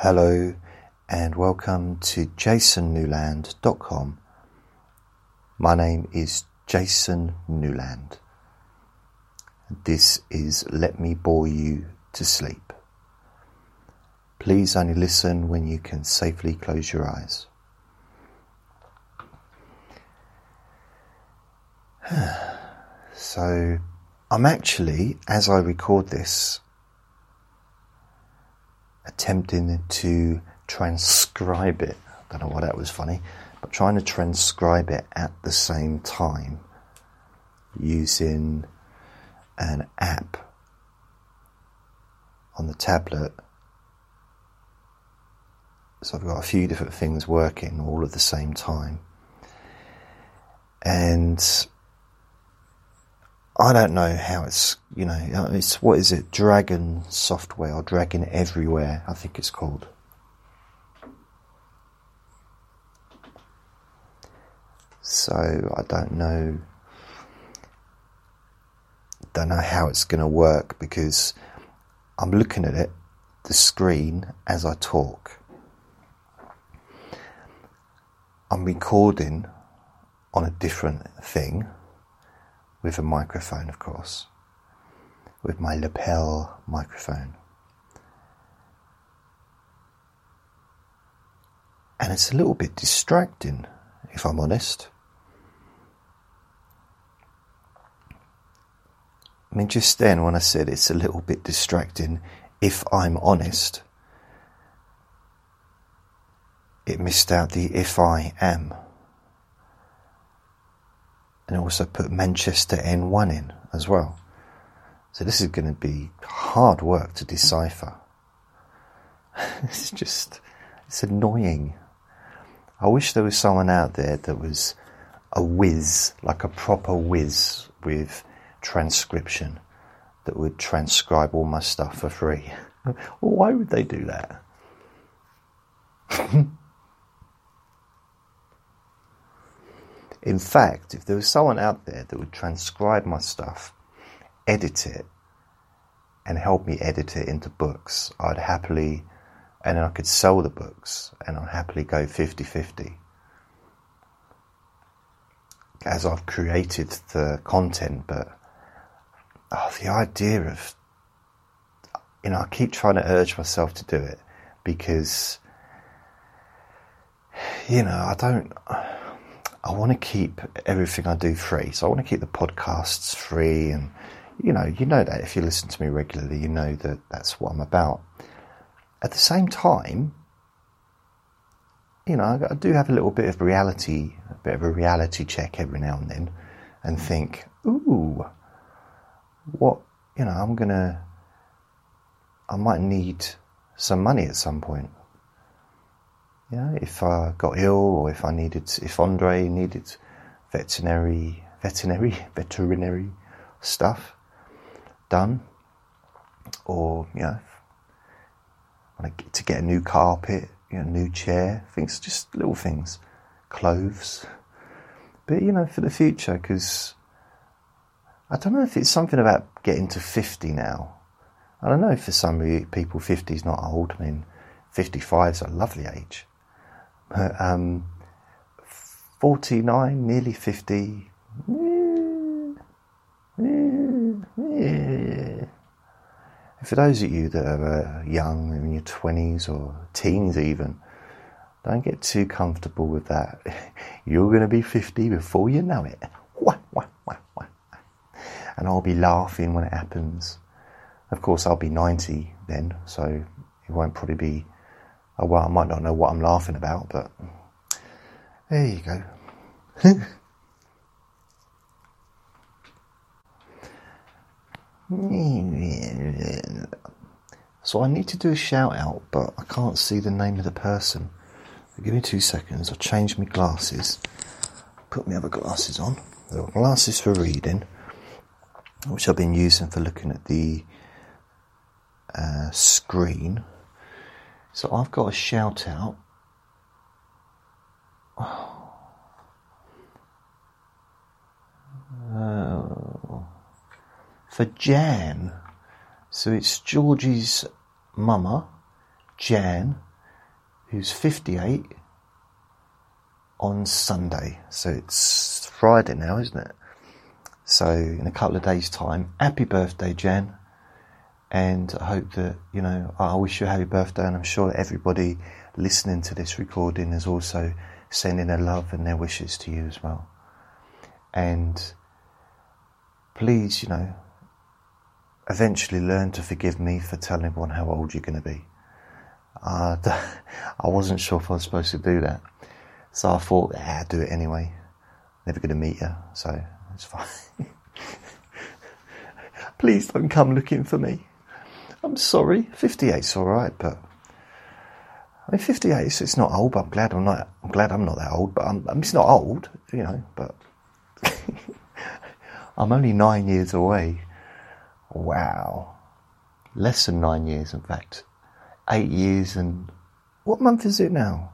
Hello and welcome to jasonnewland.com. My name is Jason Newland. This is Let Me Bore You to Sleep. Please only listen when you can safely close your eyes. So, I'm actually, as I record this, attempting to transcribe it. I don't know why that was funny, but trying to transcribe it at the same time using an app on the tablet. So I've got a few different things working all at the same time. And I don't know how it's, what is it, Dragon Software or Dragon Everywhere, I think it's called. So I don't know how it's going to work because I'm looking at it, the screen, as I talk. I'm recording on a different thing. With a microphone, of course, with my lapel microphone. And it's a little bit distracting, if I'm honest. I mean, just then when I said it's a little bit distracting, if I'm honest, it missed out the if I am. And also put Manchester N1 in as well. So this is going to be hard work to decipher. It's annoying. I wish there was someone out there that was a whiz, like a proper whiz with transcription, that would transcribe all my stuff for free. Well, why would they do that? In fact, if there was someone out there that would transcribe my stuff, edit it, and help me edit it into books, I'd happily, and then I could sell the books, and I'd happily go 50-50. As I've created the content, but the idea of, I keep trying to urge myself to do it, because, I want to keep everything I do free. So I want to keep the podcasts free. And, you know that if you listen to me regularly, you know that that's what I'm about. At the same time, I do have a little bit of reality, a bit of a reality check every now and then and think, I might need some money at some point. If I got ill or if Andre needed veterinary stuff done, or, to get a new carpet, new chair, things, just little things, clothes. But, for the future, because I don't know if it's something about getting to 50 now. I don't know, for some people 50 is not old. 55 is a lovely age. 49, nearly 50. For those of you that are young, in your 20s or teens even, don't get too comfortable with that. You're going to be 50 before you know it. And I'll be laughing when it happens. Of course, I'll be 90 then, so it won't probably be... I might not know what I'm laughing about, but there you go. So I need to do a shout out, but I can't see the name of the person. So give me 2 seconds. I'll change my glasses. Put my other glasses on. They're glasses for reading, which I've been using for looking at the screen. So I've got a shout out. For Jan. So it's Georgie's mama, Jan, who's 58, on Sunday. So it's Friday now, isn't it? So in a couple of days' time, happy birthday, Jan. And I hope that, you know, I wish you a happy birthday, and I'm sure everybody listening to this recording is also sending their love and their wishes to you as well. And please, you know, eventually learn to forgive me for telling everyone how old you're going to be. I wasn't sure if I was supposed to do that. So I thought, I'd do it anyway. Never going to meet you, so it's fine. Please don't come looking for me. I'm sorry. 58's all right, but I mean, 58. It's not old. But I'm glad I'm not that old. But it's not old, you know. But I'm only 9 years away. Wow, less than 9 years, in fact. 8 years and what month is it now?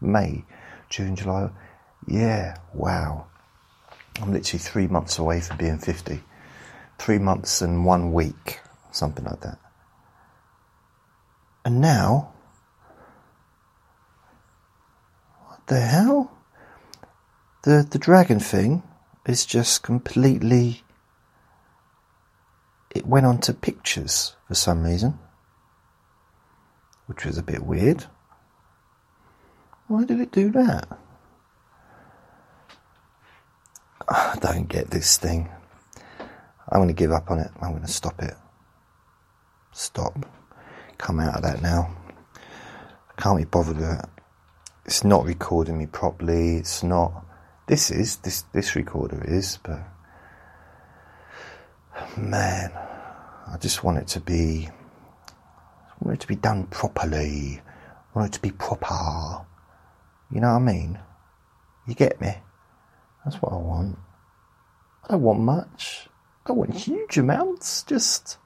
May, June, July. Yeah. Wow. I'm literally 3 months away from being 50. 3 months and 1 week, something like that. And now, what the hell? The dragon thing is just completely... It went on to pictures for some reason, which was a bit weird. Why did it do that? I don't get this thing. I'm going to give up on it. I'm going to stop it. Stop. Come out of that now. I can't be bothered with it. It's not recording me properly. It's not... This recorder is, but... Man, I just want it to be... I want it to be done properly. I want it to be proper. You know what I mean? You get me? That's what I want. I don't want much. I don't want huge amounts. Just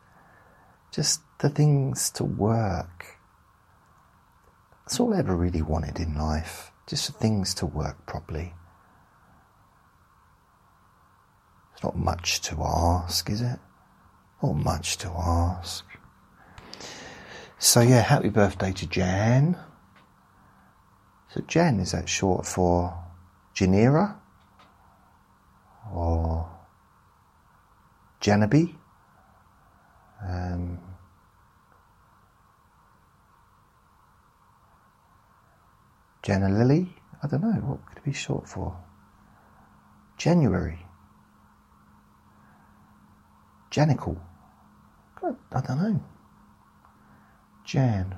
the things to work. That's all I ever really wanted in life. Just the things to work properly. It's not much to ask, is it? Not much to ask. So yeah, happy birthday to Jan. So Jan, is that short for Janira? Or Janaby, Jana Lily, I don't know, what could it be short for? January, Janicle, God, I don't know, Jan.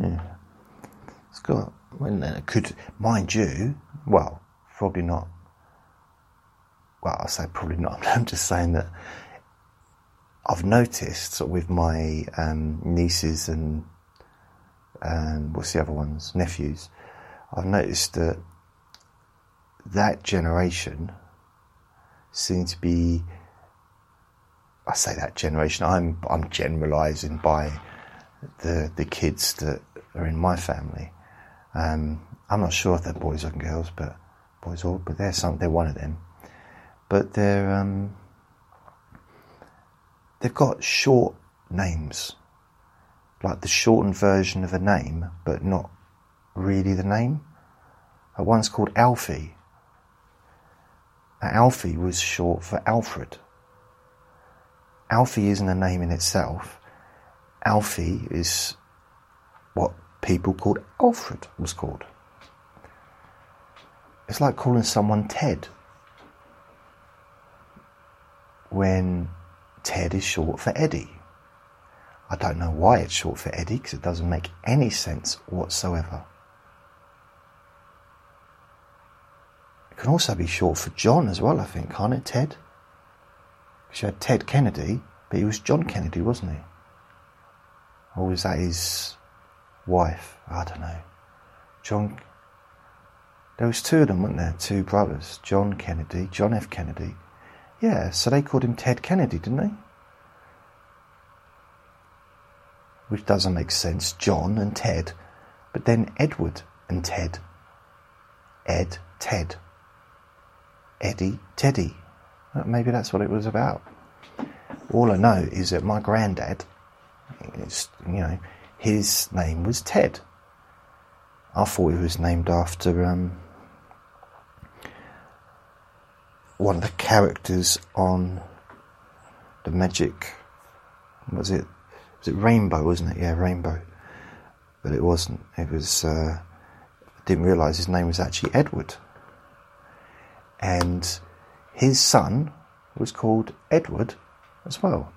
Yeah. It's got, well, it could, mind you, well, probably not. Well, I say probably not. I'm just saying that I've noticed sort of with my nieces and what's the other ones, nephews. I've noticed that that generation seems to be. I say that generation. I'm generalising by the kids that are in my family. I'm not sure if they're boys or girls, but they're one of them. But they've got short names, like the shortened version of a name, but not really the name. One's called Alfie. Alfie was short for Alfred. Alfie isn't a name in itself. Alfie is what people called Alfred was called. It's like calling someone Ted, when Ted is short for Eddie. I don't know why it's short for Eddie, because it doesn't make any sense whatsoever. It can also be short for John as well, I think, can't it, Ted? Because you had Ted Kennedy, but he was John Kennedy, wasn't he? Or was that his wife? I don't know. John... There was two of them, weren't there? Two brothers. John Kennedy, John F. Kennedy. Yeah, so they called him Ted Kennedy, didn't they? Which doesn't make sense. John and Ted. But then Edward and Ted. Ed, Ted. Eddie Teddy. Maybe that's what it was about. All I know is that my granddad, his name was Ted. I thought he was named after one of the characters on the Magic. Was it Rainbow, wasn't it? Yeah, Rainbow. But it wasn't. It was. I didn't realise his name was actually Edward. And his son was called Edward as well,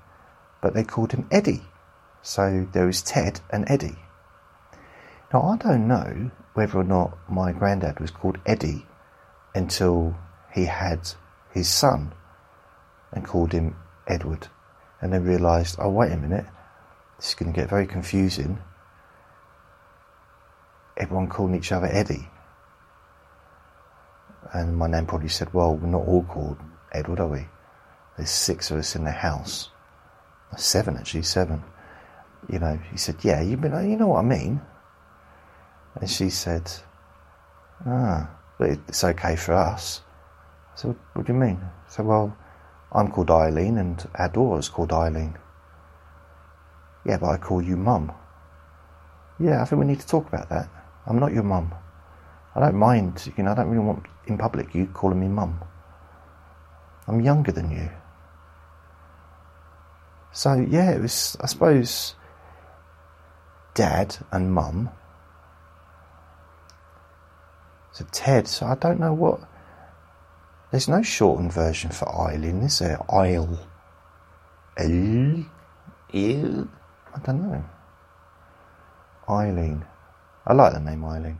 but they called him Eddie. So there was Ted and Eddie. Now, I don't know whether or not my granddad was called Eddie until he had his son and called him Edward. And then realised, oh, wait a minute, this is going to get very confusing. Everyone calling each other Eddie. And my nan probably said, well, we're not all called Edward, are we? There's 6 of us in the house. 7, actually. He said, yeah, you know what I mean. And she said, but it's okay for us. I said, what do you mean? I said, well, I'm called Eileen and our daughter's called Eileen. Yeah, but I call you Mum. Yeah, I think we need to talk about that. I'm not your mum. I don't mind, I don't really want in public you calling me Mum. I'm younger than you. So, yeah, it was, I suppose, Dad and Mum. So Ted, so I don't know what... There's no shortened version for Eileen, is there? I don't know. Eileen. I like the name Eileen.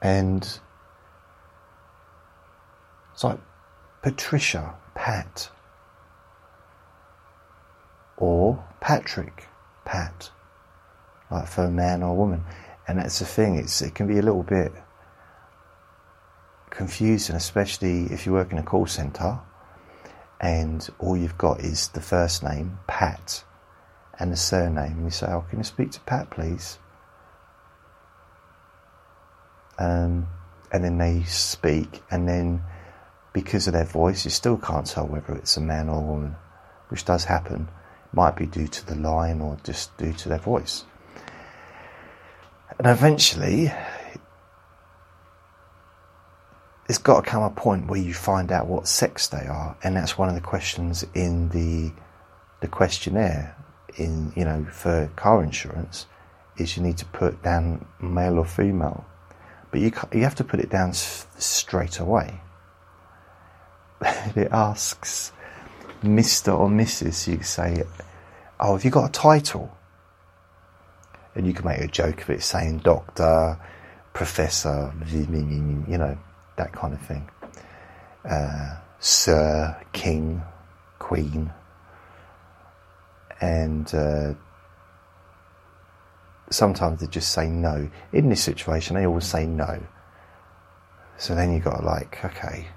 And it's like Patricia, Pat. Or Patrick, Pat. Like for a man or a woman. And that's the thing, it can be a little bit confusing, especially if you work in a call centre and all you've got is the first name, Pat, and the surname. And you say, oh, can you speak to Pat, please? And then they speak, and then because of their voice, you still can't tell whether it's a man or a woman, which does happen. It might be due to the line or just due to their voice. And eventually, there's got to come a point where you find out what sex they are, and that's one of the questions in the questionnaire in for car insurance is you need to put down male or female, but you have to put it down straight away. It asks Mr. or Mrs. So you say, oh, have you got a title? And you can make a joke of it, saying doctor, professor, that kind of thing. Sir, king, queen. And sometimes they just say no. In this situation, they always say no. So then you got okay,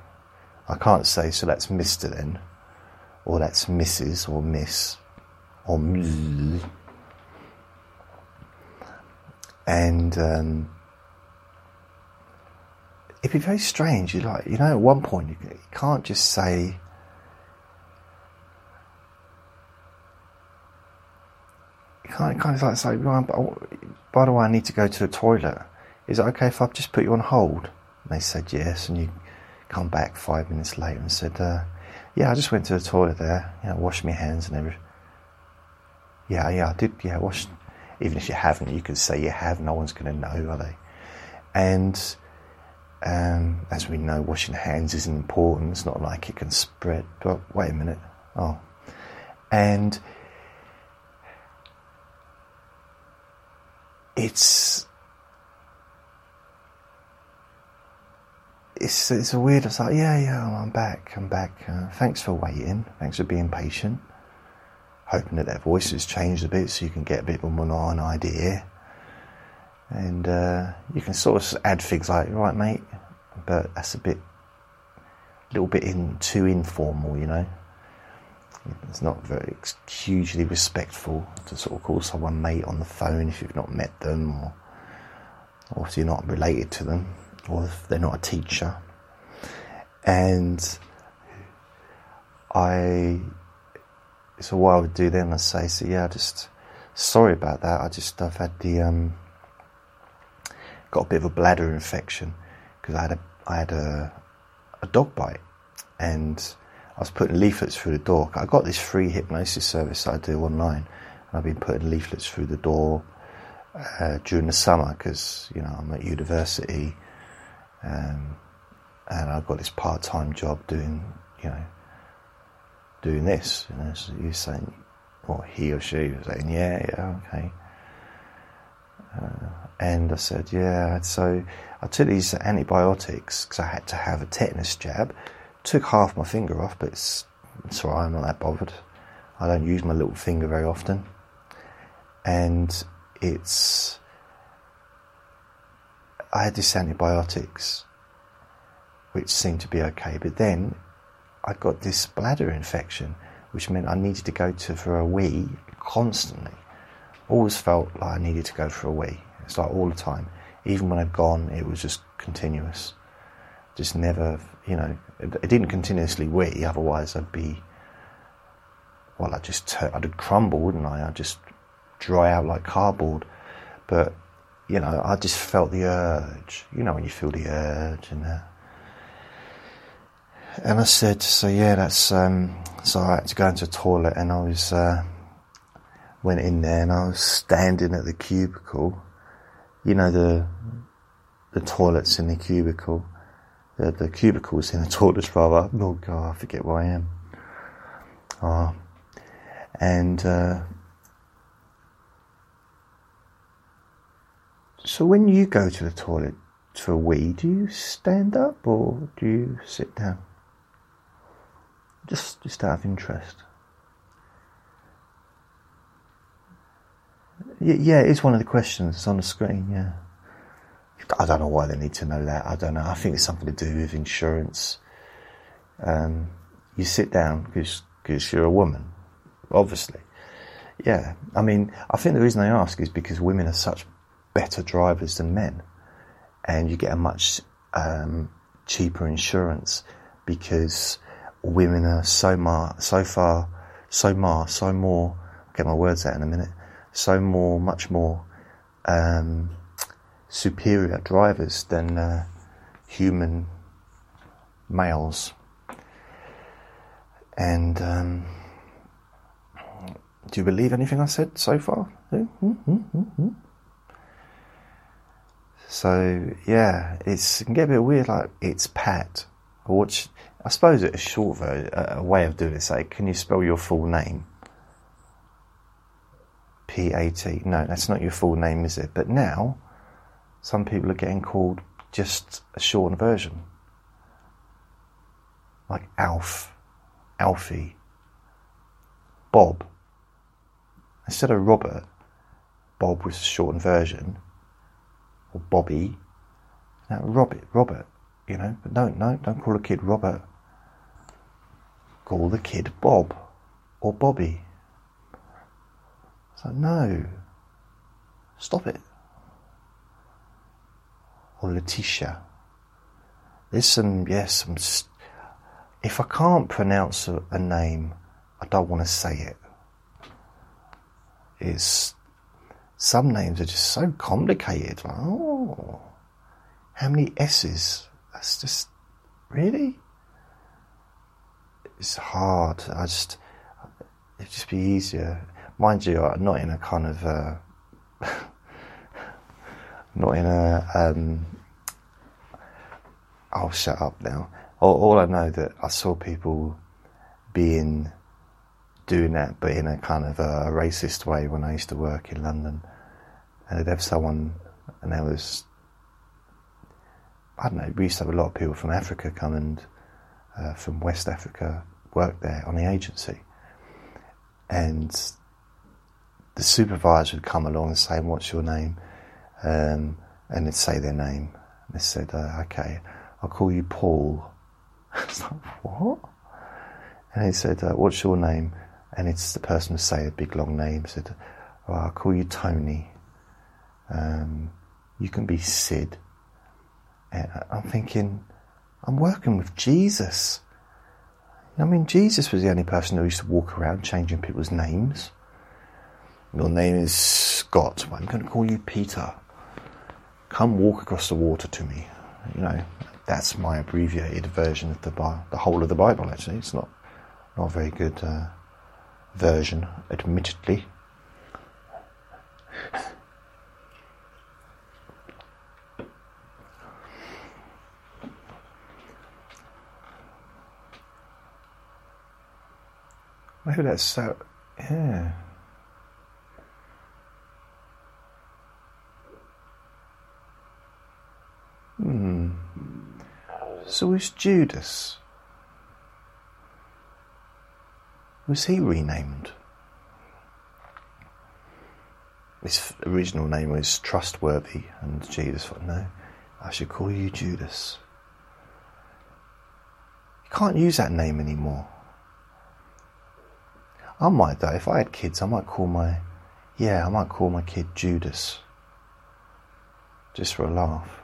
I can't say, so that's Mr. then. Or that's Mrs. or Miss. Or Ms. And it'd be very strange. At one point you can't just say say, by the way, I need to go to the toilet. Is it okay if I just put you on hold? And they said yes, and you come back 5 minutes later and said, yeah, I just went to the toilet there. Washed my hands and everything. Yeah, I did. Yeah, wash. Even if you haven't, you can say you have. No one's going to know, are they? And as we know, washing hands isn't important. It's not like it can spread. But wait a minute. Oh. And it's a weird... It's like, yeah, I'm back. Thanks for waiting. Thanks for being patient. Hoping that their voice has changed a bit so you can get a bit more of an idea. And you can sort of add things like, right, mate, but that's a little bit too informal, It's not very hugely respectful to sort of call someone mate on the phone if you've not met them or if you're not related to them or if they're not a teacher. And so what I would do then, I'd say, so yeah, sorry about that, I've had the, got a bit of a bladder infection, because I had a dog bite, and I was putting leaflets through the door. I got this free hypnosis service that I do online, and I've been putting leaflets through the door during the summer, because, you know, I'm at university, and I've got this part-time job doing this, you know. So you're saying, or he or she was saying, yeah, okay. And I said, yeah, so I took these antibiotics because I had to have a tetanus jab. Took half my finger off, but it's all right, I'm not that bothered. I don't use my little finger very often. And I had these antibiotics, which seemed to be okay, but then I got this bladder infection, which meant I needed to go for a wee constantly. Always felt like I needed to go for a wee. It's like all the time. Even when I'd gone, it was just continuous. Just never, you know, it didn't continuously wee, otherwise I'd be, well, I'd crumble, wouldn't I? I'd just dry out like cardboard. But, you know, I just felt the urge. You know when you feel the urge and that. And I said, so yeah, that's, so I had to go into the toilet, and I was, went in there, and I was standing at the cubicle, you know, the toilet's in the cubicle, the cubicle's in the toilet, rather. Oh God, I forget where I am. So when you go to the toilet for a wee, do you stand up or do you sit down? Just out of interest. Yeah, it's one of the questions. It's on the screen, yeah. I don't know why they need to know that. I don't know. I think it's something to do with insurance. You sit down because you're a woman, obviously. Yeah, I mean, I think the reason they ask is because women are such better drivers than men. And you get a much cheaper insurance because women are so more, I'll get my words out in a minute, much more superior drivers than human males. And do you believe anything I said so far? So, yeah, it can get a bit weird, like, it's Pat. I suppose it's a short version, a way of doing it, say, can you spell your full name? P-A-T. No, that's not your full name, is it? But now, some people are getting called just a shortened version. Like Alf, Alfie, Bob. Instead of Robert, Bob was a shortened version. Or Bobby, no, Robert, you know, but no, don't call a kid Robert. Call the kid Bob or Bobby. So no, stop it. Or Letitia. There's if I can't pronounce a name, I don't want to say it. Some names are just so complicated. Like, oh, how many S's? That's just, really? It's hard. It'd just be easier. Mind you, I'm not in a kind of, I'll shut up now. All I know that I saw people doing that, but in a kind of a racist way when I used to work in London. And they'd have someone, and there was, I don't know, we used to have a lot of people from Africa come and from West Africa work there on the agency. And the supervisor would come along and say, what's your name? And they'd say their name. And they said, okay, I'll call you Paul. I was like, what? And he said, what's your name? And it's the person who say a big long name, said, oh, I'll call you Tony. You can be Sid. And I'm thinking, I'm working with Jesus. I mean, Jesus was the only person who used to walk around changing people's names. Your name is Scott, but I'm going to call you Peter. Come walk across the water to me. You know, that's my abbreviated version of the whole of the Bible, actually. It's not a very good version, admittedly. Maybe that's so... yeah. So is Judas. Was he renamed? His original name was Trustworthy, and Jesus thought, no, I should call you Judas. You can't use that name anymore. I might though, if I had kids, I might call my kid Judas. Just for a laugh.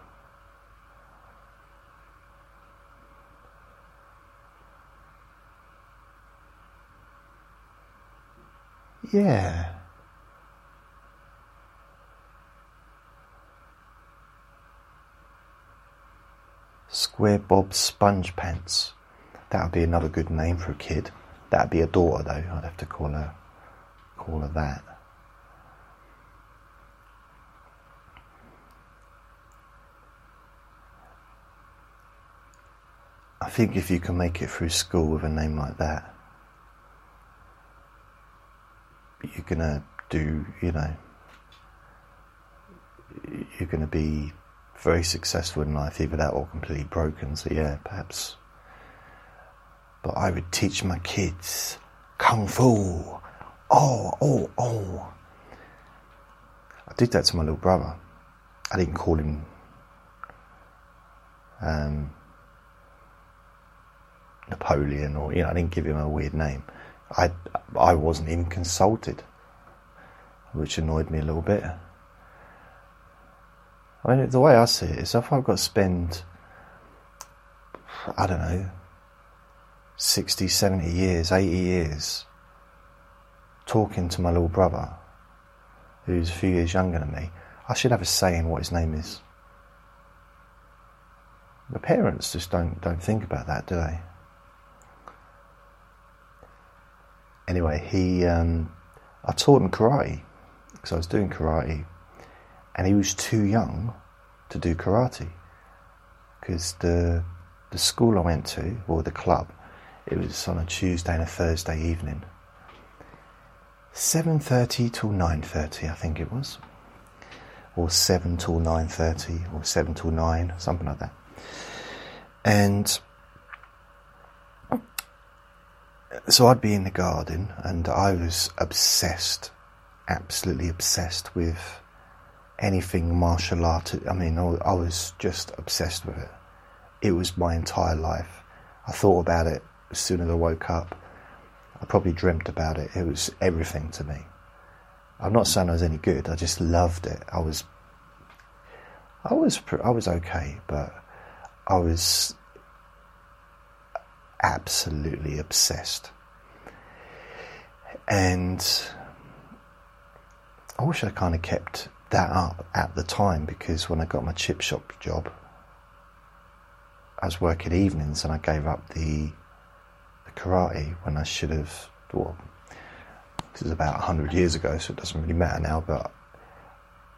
Yeah. Square Bob Sponge Pants. That would be another good name for a kid. That'd be a daughter though. I'd have to call her that. I think if you can make it through school with a name like that, you're gonna do, you know, you're gonna be very successful in life, either that or completely broken. So yeah, perhaps. But I would teach my kids Kung Fu. Oh. I did that to my little brother. I didn't call him Napoleon, or, you know, I didn't give him a weird name. I wasn't even consulted, which annoyed me a little bit. I mean, the way I see it is, if I've got to spend, I don't know, 60, 70 years, 80 years talking to my little brother, who's a few years younger than me, I should have a say in what his name is. The parents just don't think about that, do they? Anyway, I taught him karate, because I was doing karate, and he was too young to do karate, because the school I went to, or the club, it was on a Tuesday and a Thursday evening, 7:30 till 9:30, I think it was, or 7 till 9:30, or 7 till 9, something like that. And so I'd be in the garden, and I was obsessed, absolutely obsessed with anything martial art. I mean, I was just obsessed with it. It was my entire life. I thought about it as soon as I woke up. I probably dreamt about it. It was everything to me. I'm not saying I was any good. I just loved it. I was okay, but I was absolutely obsessed. And I wish I kind of kept that up at the time, because when I got my chip shop job, I was working evenings, and I gave up the karate when I should have. Well, this is about 100 years ago, so it doesn't really matter now, but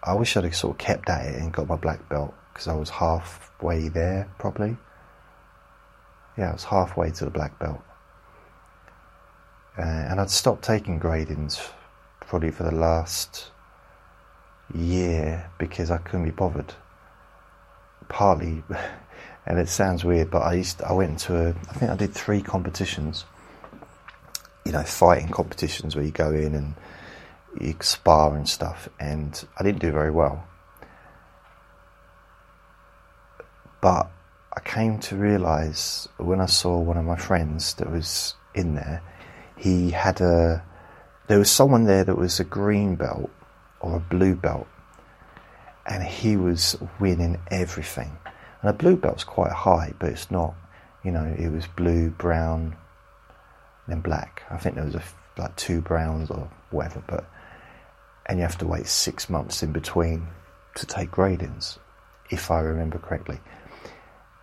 I wish I'd have sort of kept at it and got my black belt, because I was halfway there, probably. Yeah, I was halfway to the black belt. And I'd stopped taking gradings probably for the last year, because I couldn't be bothered. Partly, and it sounds weird, but I think I did 3 competitions. You know, fighting competitions where you go in and you spar and stuff. And I didn't do very well. But I came to realise when I saw one of my friends that was in there, there was someone there that was a green belt or a blue belt, and he was winning everything. And a blue belt's quite high, but it's not, you know, it was blue, brown, then black. I think there was like two browns or whatever, and you have to wait 6 months in between to take gradings, if I remember correctly.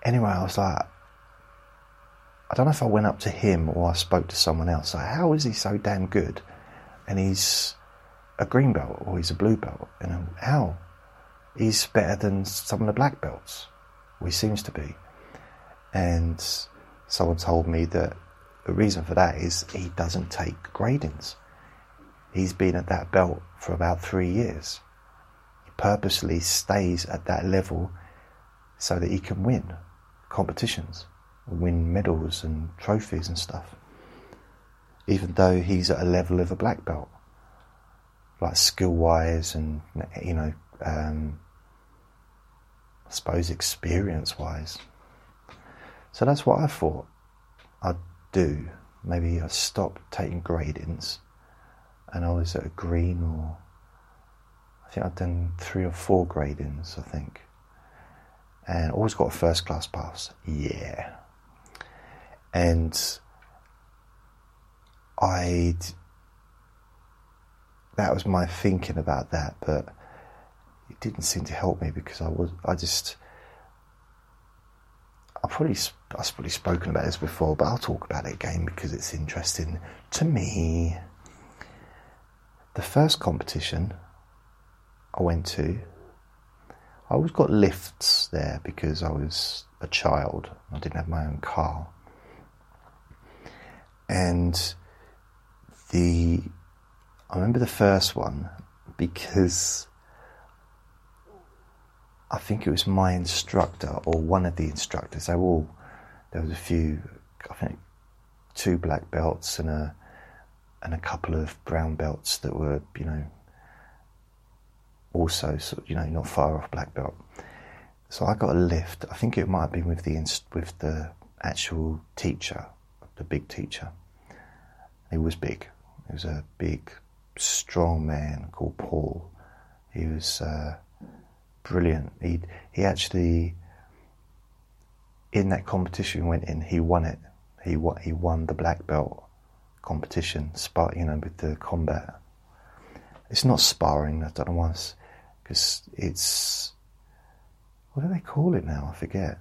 Anyway, I was like, I don't know if I went up to him or I spoke to someone else. Like, how is he so damn good? And he's a green belt or he's a blue belt. And how? He's better than some of the black belts. Well, he seems to be. And someone told me that the reason for that is he doesn't take gradings. He's been at that belt for about 3 years. He purposely stays at that level so that he can win competitions, win medals and trophies and stuff, even though he's at a level of a black belt, like skill wise and, you know, I suppose experience wise. So that's what I thought I'd do. Maybe I stopped taking gradings, and I was at a green, or I think I'd done 3 or 4 gradings, I think, and always got a first class pass. Yeah. And that was my thinking about that, but it didn't seem to help me because I've probably spoken about this before, but I'll talk about it again because it's interesting to me. The first competition I went to, I always got lifts there because I was a child. I didn't have my own car. And I remember the first one because I think it was my instructor or one of the instructors. There was a few, I think 2 black belts and a couple of brown belts that were, you know, also sort of, you know, not far off black belt. So I got a lift. I think it might have been with the actual teacher. The big teacher. He was big. He was a big, strong man called Paul. He was brilliant. He actually, in that competition we went in, he won it. He won the black belt competition, you know, with the combat. It's not sparring. I don't know why, because it's, what do they call it now? I forget.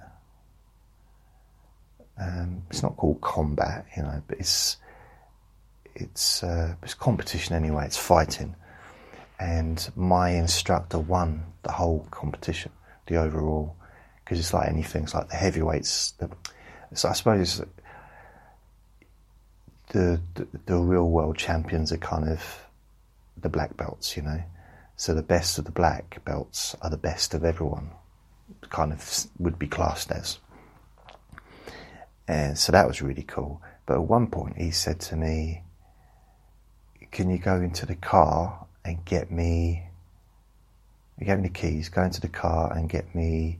It's not called combat, you know, but it's competition anyway. It's fighting, and my instructor won the whole competition, the overall, because it's like anything. It's like the heavyweights. So I suppose the real world champions are kind of the black belts, you know. So the best of the black belts are the best of everyone. Kind of would be classed as. And so that was really cool. But at one point he said to me, can you go into the car and get me, he gave me the keys, go into the car and get me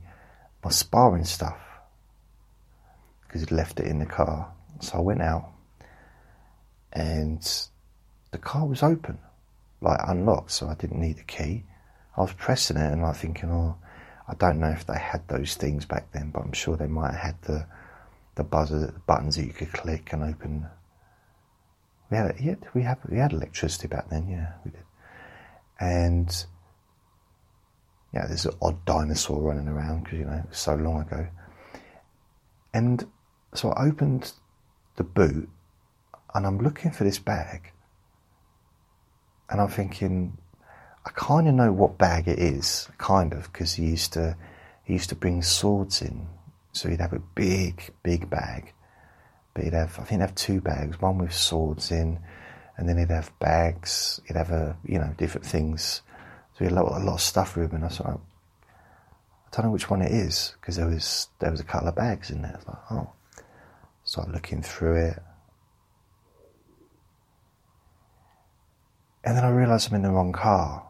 my sparring stuff. Because he'd left it in the car. So I went out and the car was open, like unlocked, so I didn't need a key. I was pressing it and like thinking, oh, I don't know if they had those things back then, but I'm sure they might have had the buzzer, the buttons that you could click and open. We had electricity back then, yeah, we did. And yeah, there's an odd dinosaur running around because, you know, it was so long ago. And so I opened the boot and I'm looking for this bag and I'm thinking, I kind of know what bag it is, kind of, because he used to bring swords in. So he'd have a big, big bag, but I think he'd have 2 bags, one with swords in, and then he'd have bags, he'd have different things. So he had a lot of stuff with him, and I was like, I don't know which one it is, because there was a couple of bags in there. I was like, oh. Start looking through it. And then I realised I'm in the wrong car.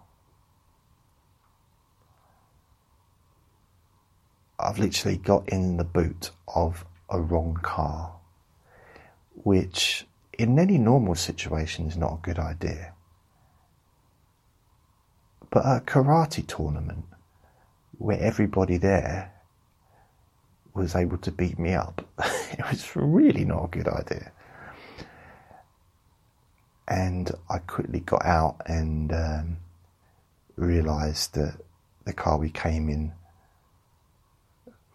I've literally got in the boot of a wrong car, which in any normal situation is not a good idea. But at a karate tournament where everybody there was able to beat me up. It was really not a good idea. And I quickly got out and realised that the car we came in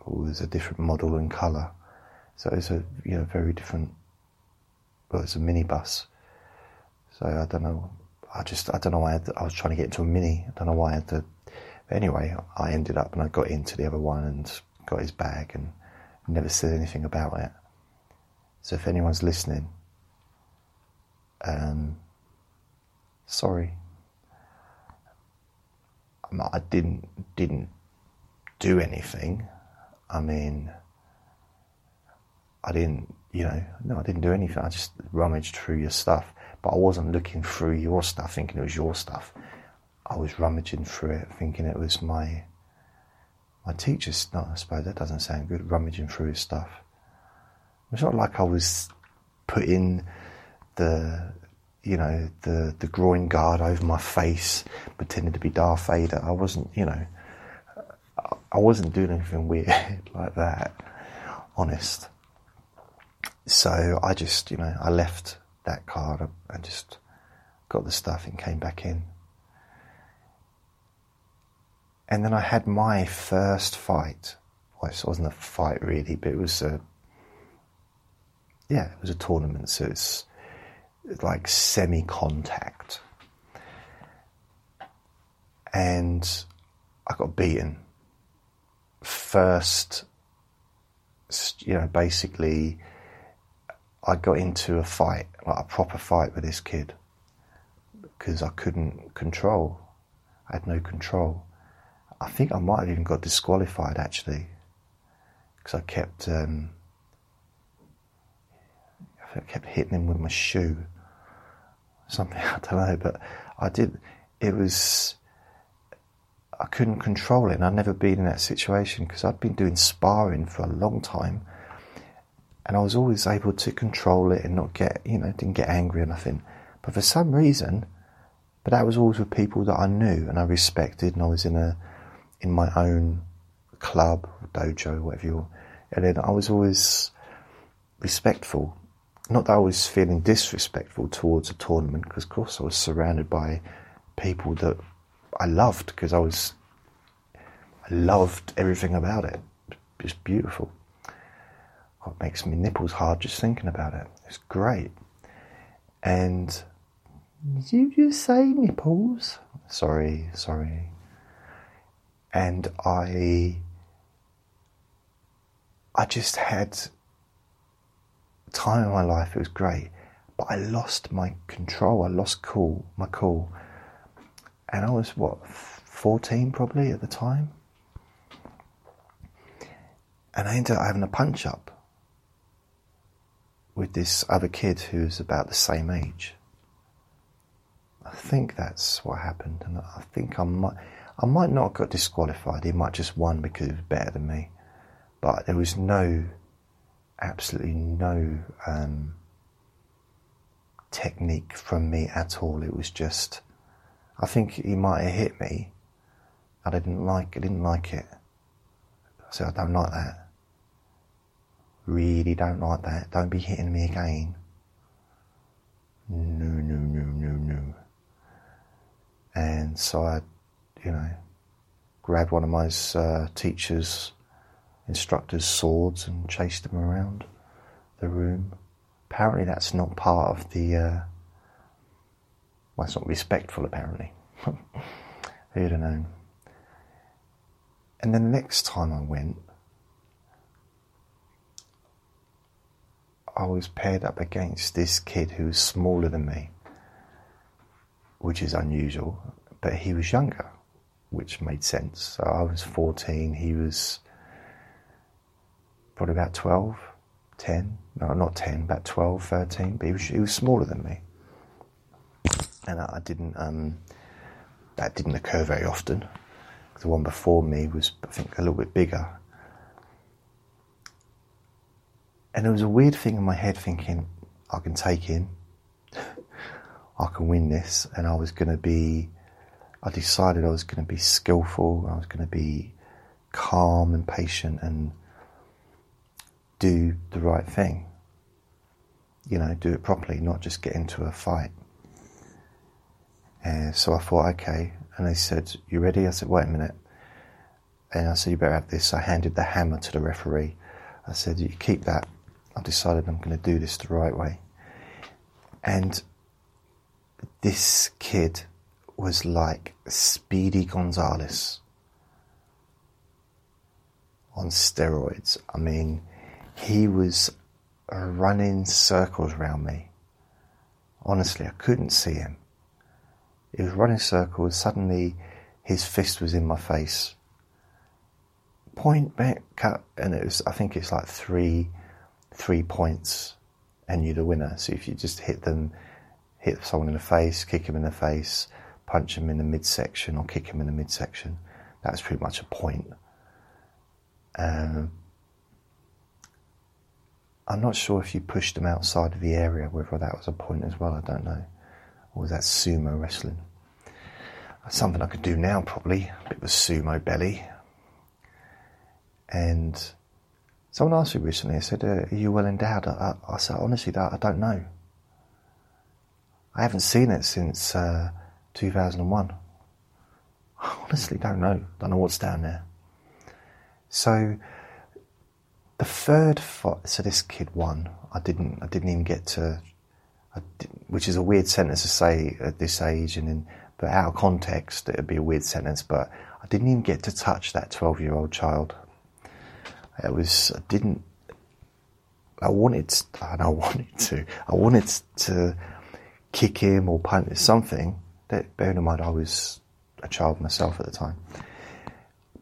was a different model and colour. So it's a, you know, very different, well, it's a minibus. So I don't know, I don't know why I was trying to get into a mini. I don't know why I had to, but anyway, I ended up and I got into the other one and got his bag and never said anything about it. So if anyone's listening, sorry. I didn't do anything. I mean, I didn't, you know, no, I didn't do anything. I just rummaged through your stuff. But I wasn't looking through your stuff thinking it was your stuff. I was rummaging through it thinking it was my teacher's. No, I suppose that doesn't sound good, rummaging through his stuff. It's not like I was putting the, you know, the groin guard over my face, pretending to be Darth Vader. I wasn't, you know, I wasn't doing anything weird like that, honest. So I just, you know, I left that car and just got the stuff and came back in. And then I had my first fight. Well, it wasn't a fight really, but it was it was a tournament, so it's like semi-contact. And I got beaten. First, you know, basically, I got into a fight, like a proper fight with this kid, because I couldn't control. I had no control. I think I might have even got disqualified, actually, because I kept hitting him with my shoe. Something, I don't know, but I did. It was, I couldn't control it, and I'd never been in that situation because I'd been doing sparring for a long time, and I was always able to control it and not get, you know, didn't get angry or nothing. But for some reason, but that was always with people that I knew and I respected, and I was in my own club, dojo, whatever you want. And then I was always respectful. Not that I was feeling disrespectful towards a tournament, because of course I was surrounded by people that I loved, because I loved everything about it. It's beautiful. Oh, it makes me nipples hard just thinking about it. It's great. And did you just say nipples? Sorry. And I just had time in my life, it was great, but I lost my control. I lost my cool, and I was 14 probably at the time, and I ended up having a punch up with this other kid who was about the same age. I think that's what happened, and I think I might not have got disqualified. He might just won because he was better than me, but there was no. Absolutely no technique from me at all. It was just, I think he might have hit me, and I didn't like it. I said, I don't like that. Really don't like that. Don't be hitting me again. No. And so I, you know, grabbed one of my instructors' swords and chased them around the room. Apparently that's not part of the well, it's not respectful apparently. Who'd have known? And then the next time I went, I was paired up against this kid who was smaller than me, which is unusual, but he was younger, which made sense. So I was 14, he was probably about 12, 10, no, not 10, about 12, 13, but he was smaller than me. And I didn't, that didn't occur very often. The one before me was, I think, a little bit bigger. And there was a weird thing in my head thinking, I can take him, I can win this, and I decided I was going to be skillful, I was going to be calm and patient and do the right thing. You know, do it properly, not just get into a fight. So I thought, okay. And they said, you ready? I said, wait a minute. And I said, you better have this. So I handed the hammer to the referee. I said, you keep that. I've decided I'm going to do this the right way. And this kid was like Speedy Gonzalez on steroids. I mean, he was running circles around me. Honestly, I couldn't see him. He was running circles. Suddenly, his fist was in my face. Point, back, cut, and it was. I think it's like three points, and you're the winner. So if you just hit someone in the face, kick him in the face, punch him in the midsection, or kick him in the midsection, that's pretty much a point. I'm not sure if you pushed them outside of the area, whether that was a point as well, I don't know. Or was that sumo wrestling? That's something I could do now, probably. A bit of a sumo belly. And someone asked me recently, I said, are you well endowed? I said, honestly, I don't know. I haven't seen it since 2001. I honestly don't know. Don't know what's down there. So the third fight, so this kid won. I didn't even get to, which is a weird sentence to say at this age, and in, but out of context, it would be a weird sentence, but I didn't even get to touch that 12-year-old child. It was, I wanted to kick him or punch something. Bearing in mind, I was a child myself at the time.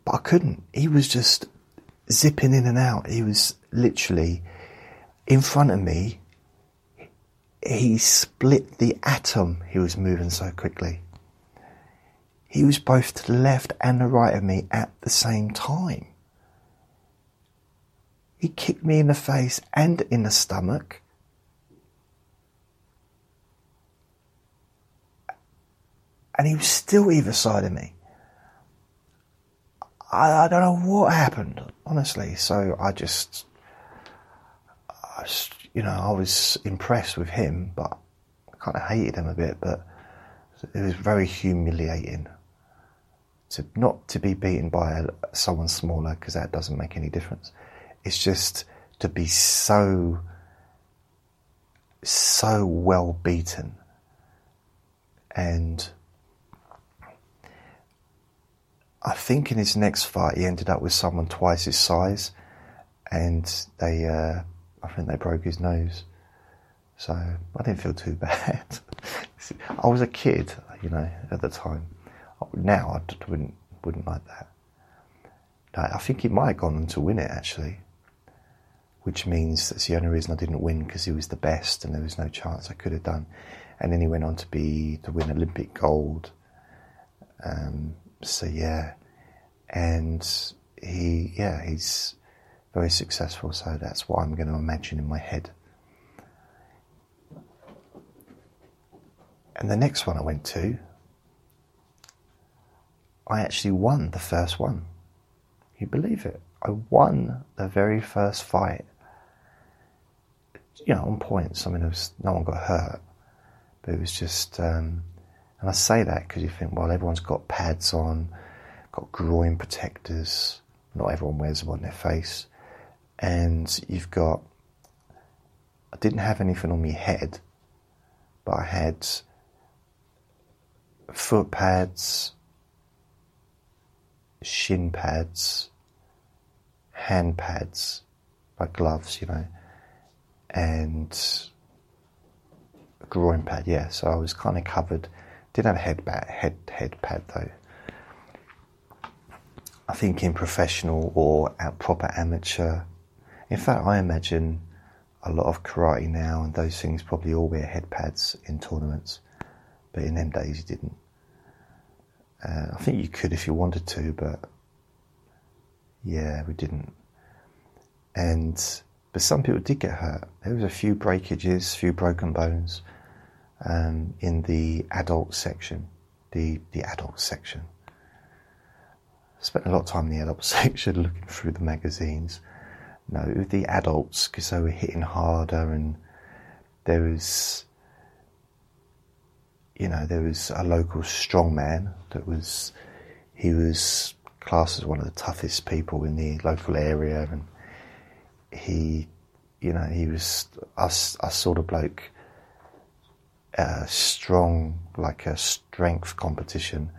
But I couldn't. He was just zipping in and out. He was literally in front of me. He split the atom. He was moving so quickly. He was both to the left and the right of me at the same time. He kicked me in the face and in the stomach. And he was still either side of me. I don't know what happened, honestly. So I just, you know, I was impressed with him, but I kind of hated him a bit. But it was very humiliating to be beaten by someone smaller, because that doesn't make any difference. It's just to be so well beaten. And I think in his next fight, he ended up with someone twice his size, and I think they broke his nose. So I didn't feel too bad. I was a kid, you know, at the time. Now I wouldn't like that. No, I think he might have gone on to win it, actually, which means that's the only reason I didn't win, because he was the best and there was no chance I could have done. And then he went on to win Olympic gold. So yeah, and he's very successful. So that's what I'm going to imagine in my head. And the next one I went to, I actually won the first one. You believe it? I won the very first fight. You know, on points. I mean, no one got hurt. But it was just, and I say that because you think, well, everyone's got pads on, got groin protectors. Not everyone wears them on their face. And you've got, I didn't have anything on my head, but I had foot pads, shin pads, hand pads, like gloves, you know, and a groin pad, yeah. So I was kind of covered. Didn't have a head pad though. I think in professional or at proper amateur, in fact, I imagine a lot of karate now and those things probably all wear head pads in tournaments, but in them days you didn't. I think you could if you wanted to, but yeah, we didn't. But some people did get hurt. There was a few breakages, a few broken bones in the adult section. The adult section. I spent a lot of time in the adult section looking through the magazines, No, the adults, because they were hitting harder, and there was, there was a local strongman that was, he was classed as one of the toughest people in the local area, and he, he was, I saw the bloke, strong, like a strength competition,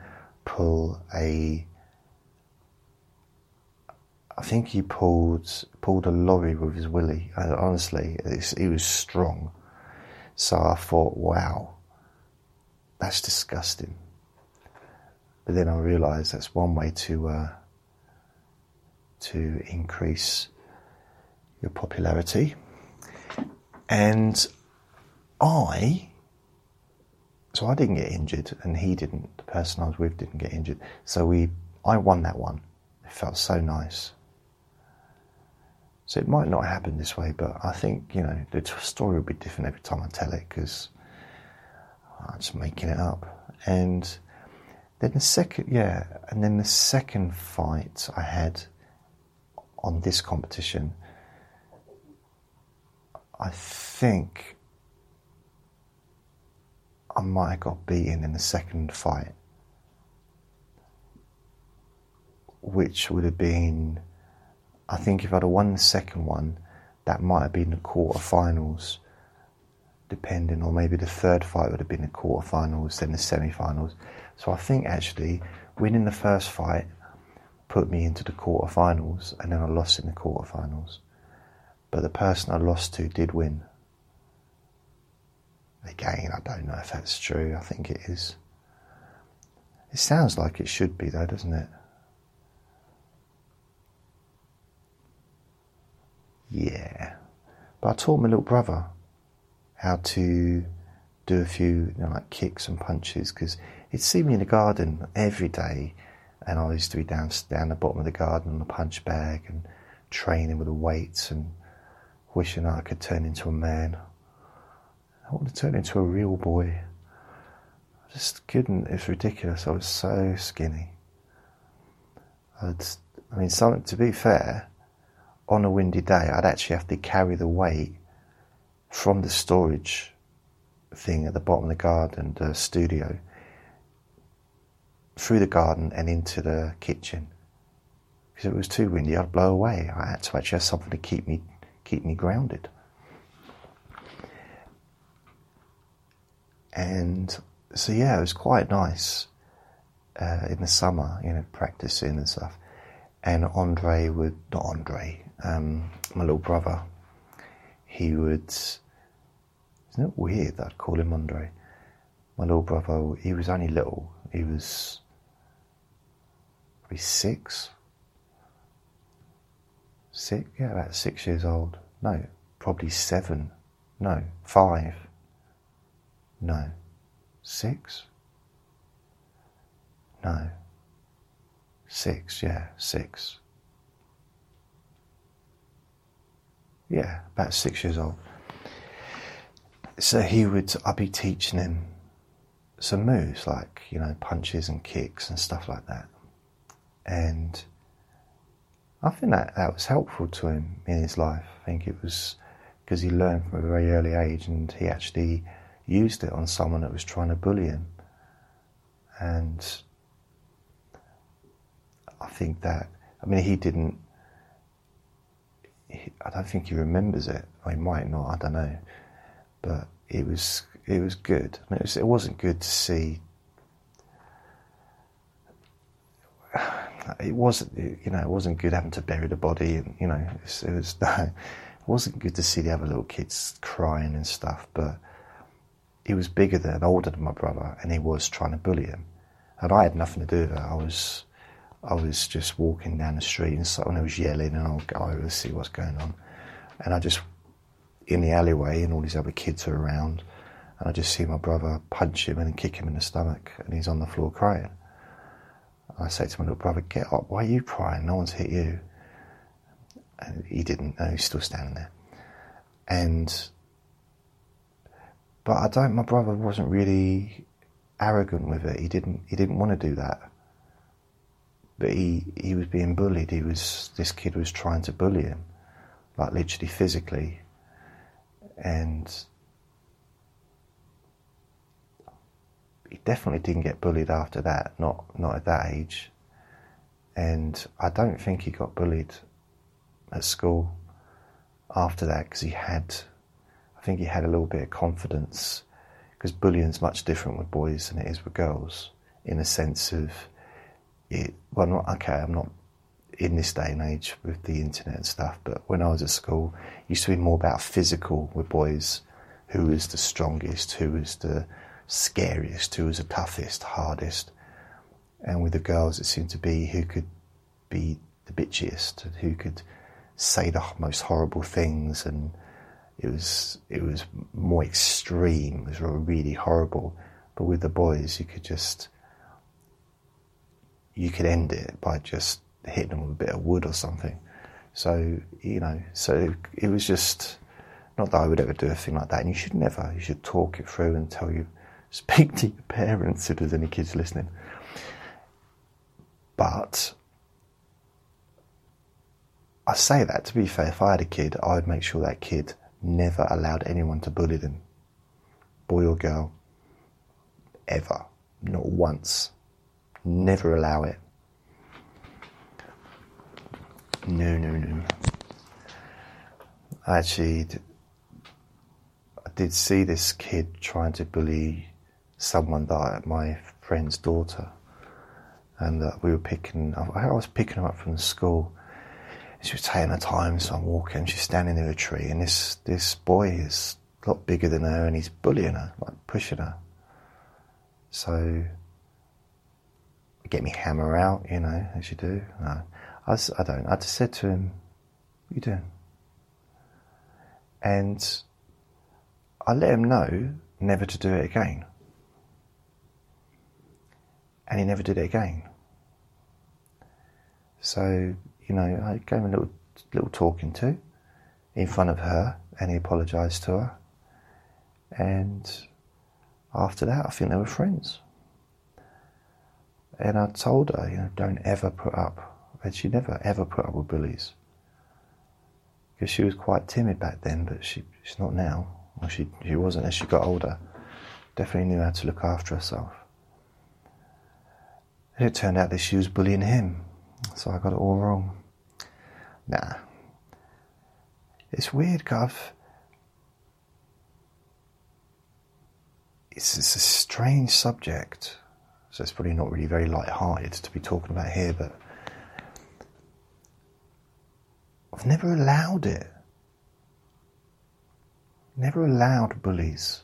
pull a, I think he pulled a lorry with his willy. Honestly, he was strong. So I thought, wow, that's disgusting. But then I realised that's one way to increase your popularity. And I didn't get injured, and he didn't. The person I was with didn't get injured. So I won that one. It felt so nice. So it might not happen this way, but I think, the story will be different every time I tell it, because I'm just making it up. And then the second fight I had on this competition, I think I might have got beaten in the second fight, which would have been, I think if I'd have won the second one, that might have been the quarterfinals, depending, or maybe the third fight would have been the quarterfinals, then the semi-finals. So I think actually winning the first fight put me into the quarterfinals, and then I lost in the quarterfinals. But the person I lost to did win. Again, I don't know if that's true. I think it is. It sounds like it should be though, doesn't it? Yeah, but I taught my little brother how to do a few kicks and punches, because he'd see me in the garden every day, and I used to be down the bottom of the garden on the punch bag and training with the weights and wishing I could turn into a man. I wanted to turn into a real boy. I just couldn't. It was ridiculous. I was so skinny. To be fair, on a windy day, I'd actually have to carry the weight from the storage thing at the bottom of the garden, the studio, through the garden and into the kitchen. Because if it was too windy, I'd blow away. I had to actually have something to keep me grounded. And so, yeah, it was quite nice in the summer, practicing and stuff. And my little brother, he would, isn't it weird that I'd call him Andre? My little brother, he was only little, he was probably about 6 years old, no, probably 7, no, 5, no, 6, no. 6, yeah, 6. Yeah, about 6 years old. So I'd be teaching him some moves, like, punches and kicks and stuff like that. And I think that was helpful to him in his life. I think it was because he learned from a very early age, and he actually used it on someone that was trying to bully him. And I think that, I don't think he remembers it. He might not, I don't know. But it was good. It wasn't good to see. It wasn't, it wasn't good having to bury the body, and, it wasn't good to see the other little kids crying and stuff, but he was bigger than, older than my brother, and he was trying to bully him. And I had nothing to do with it. I was just walking down the street, and someone was yelling, and I'll go over to see what's going on. And I just, in the alleyway, and all these other kids are around, and I just see my brother punch him and kick him in the stomach, and he's on the floor crying. And I say to my little brother, get up, why are you crying? No one's hit you. And he didn't, no, he's still standing there. But my brother wasn't really arrogant with it. He didn't want to do that. But he was being bullied. This kid was trying to bully him. like literally physically, and he definitely didn't get bullied after that, not at that age. And I don't think he got bullied at school after that, because I think he had a little bit of confidence, because bullying's much different with boys than it is with girls, in a sense of it. Well, I'm not in this day and age with the internet and stuff, but when I was at school, it used to be more about physical with boys, who is the strongest, who is the scariest, who is the toughest, hardest. And with the girls, it seemed to be who could be the bitchiest, and who could say the most horrible things, and it was more extreme. It was really horrible. But with the boys, you could end it by just hitting them with a bit of wood or something. So, it was just, not that I would ever do a thing like that, and you should never. You should talk it through and speak to your parents if there's any kids listening. But I say that, to be fair, if I had a kid, I would make sure that kid never allowed anyone to bully them, boy or girl, ever, not once. Never allow it. No. I did see this kid trying to bully someone, that my friend's daughter, and that I was picking her up from school. She was taking her time, so I'm walking. She's standing near a tree, and this boy is a lot bigger than her, and he's bullying her, like pushing her. So I get me hammer out, as you do. No, I don't. I just said to him, "What are you doing?" And I let him know never to do it again. And he never did it again. So, I gave him a little talking to in front of her, and he apologised to her. And after that, I think they were friends. And I told her, don't ever put up. And she never, ever put up with bullies. Because she was quite timid back then, but she's not now. Well, she wasn't as she got older. Definitely knew how to look after herself. And it turned out that she was bullying him. So I got it all wrong. Nah. It's weird, Gov. It's a strange subject. So it's probably not really very light-hearted to be talking about here, but I've never allowed it. Never allowed bullies.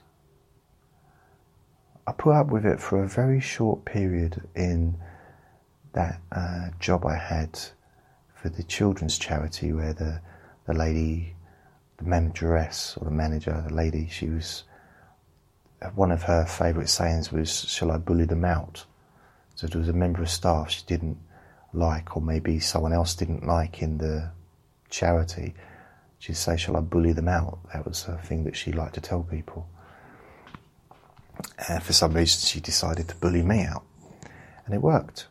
I put up with it for a very short period in that job I had for the children's charity, where the lady, the manageress, or the manager, the lady, she was... One of her favourite sayings was, "Shall I bully them out?" So there was a member of staff she didn't like, or maybe someone else didn't like in the charity. She'd say, "Shall I bully them out?" That was a thing that she liked to tell people. And for some reason, she decided to bully me out. And it worked.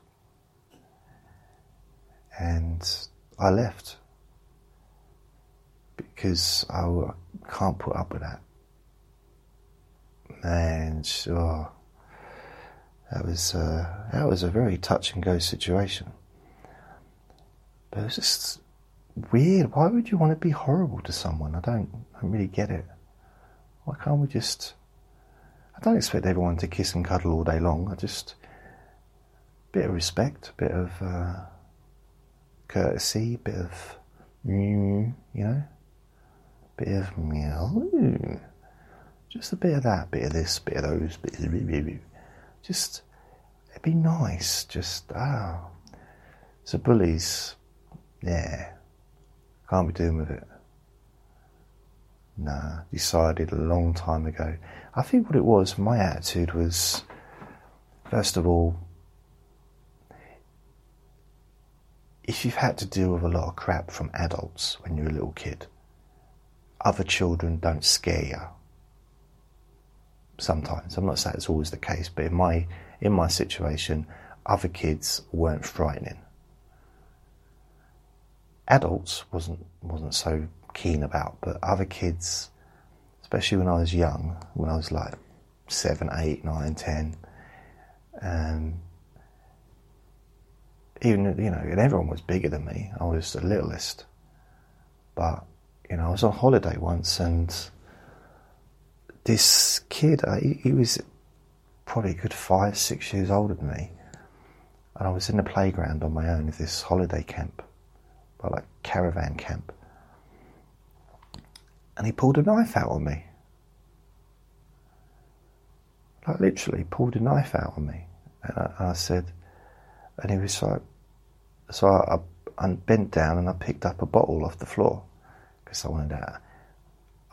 And I left. Because I can't put up with that. And that was a very touch and go situation. But it was just weird. Why would you want to be horrible to someone? I don't really get it. Why can't we just? I don't expect everyone to kiss and cuddle all day long. I just bit of respect, bit of courtesy, bit of bit of meow. Just a bit of that, bit of this, bit of those, bit of... Just, it'd be nice, just, So bullies, yeah, can't be doing with it. Nah, decided a long time ago. I think what it was, my attitude was, first of all, if you've had to deal with a lot of crap from adults when you're a little kid, other children don't scare you. Sometimes. I'm not saying it's always the case, but in my situation, other kids weren't frightening. Adults wasn't so keen about, but other kids, especially when I was young, when I was like 7, 8, 9, 10, even, you know, and everyone was bigger than me, I was the littlest, but, you know, I was on holiday once, and this kid, he was probably a good 5, 6 years older than me, and I was in the playground on my own of this holiday camp, like caravan camp, and he pulled a knife out on me. Like, literally pulled a knife out on me. And I said, and he was like, so I bent down and I picked up a bottle off the floor, because I wanted that.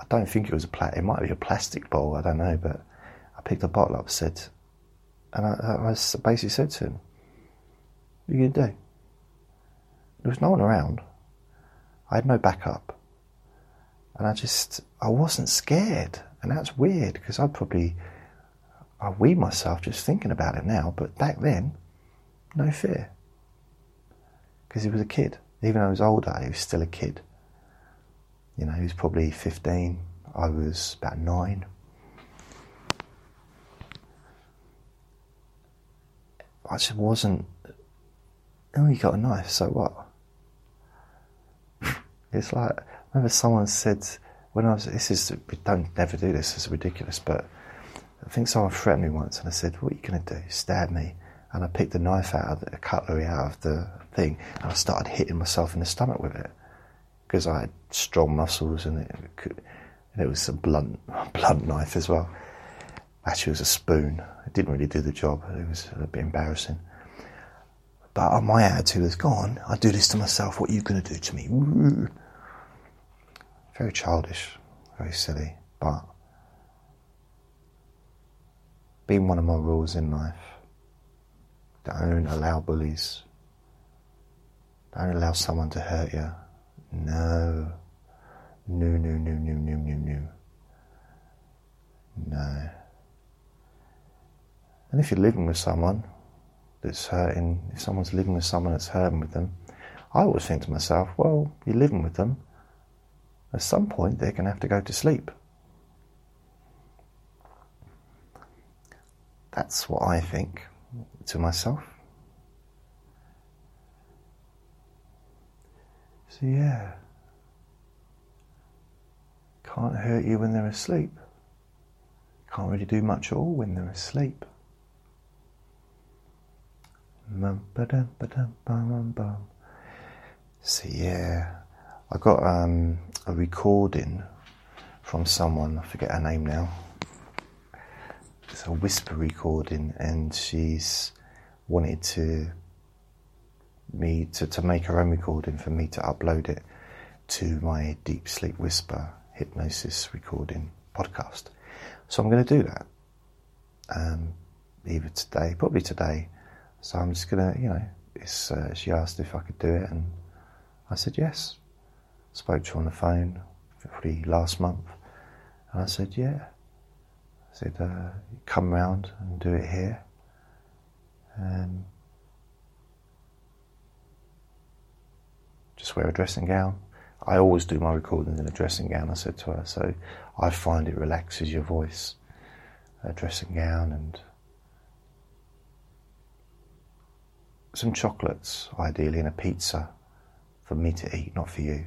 I don't think it was it might be a plastic bottle, I don't know, but I picked the bottle up, and I basically said to him, what are you going to do? There was no one around. I had no backup. And I wasn't scared. And that's weird, because I wee myself just thinking about it now. But back then, no fear. Because he was a kid. Even though he was older, he was still a kid. You know, he was probably 15. I was about 9. I just wasn't... Oh, you got a knife, so what? It's like, I remember someone said, never do this, it's ridiculous, but I think someone threatened me once, and I said, what are you going to do, stab me? And I picked the knife a cutlery out of the thing, and I started hitting myself in the stomach with it, because I had strong muscles, and it was a blunt knife as well. Actually, it was a spoon. It didn't really do the job, it was a bit embarrassing. But my attitude was gone. I do this to myself. What are you going to do to me? Ooh. Very childish. Very silly. But being one of my rules in life. Don't allow bullies. Don't allow someone to hurt you. No. No, no, no, no, no, no, no. No. And if you're living with someone that's hurting, if someone's living with someone that's hurting with them, I always think to myself, well, you're living with them. At some point, they're going to have to go to sleep. That's what I think to myself. So, yeah. Can't hurt you when they're asleep. Can't really do much at all when they're asleep. So yeah, I got a recording from someone, I forget her name now. It's a whisper recording, and she's wanted me to make her own recording for me to upload it to my Deep Sleep Whisper Hypnosis Recording podcast. So I'm going to do that, either today, probably today. So I'm just going to, you know, she asked if I could do it, and I said yes. Spoke to her on the phone, probably last month, and I said, yeah. I said, come round and do it here. Just wear a dressing gown. I always do my recordings in a dressing gown, I said to her, so I find it relaxes your voice. A dressing gown and some chocolates, ideally, and a pizza for me to eat, not for you.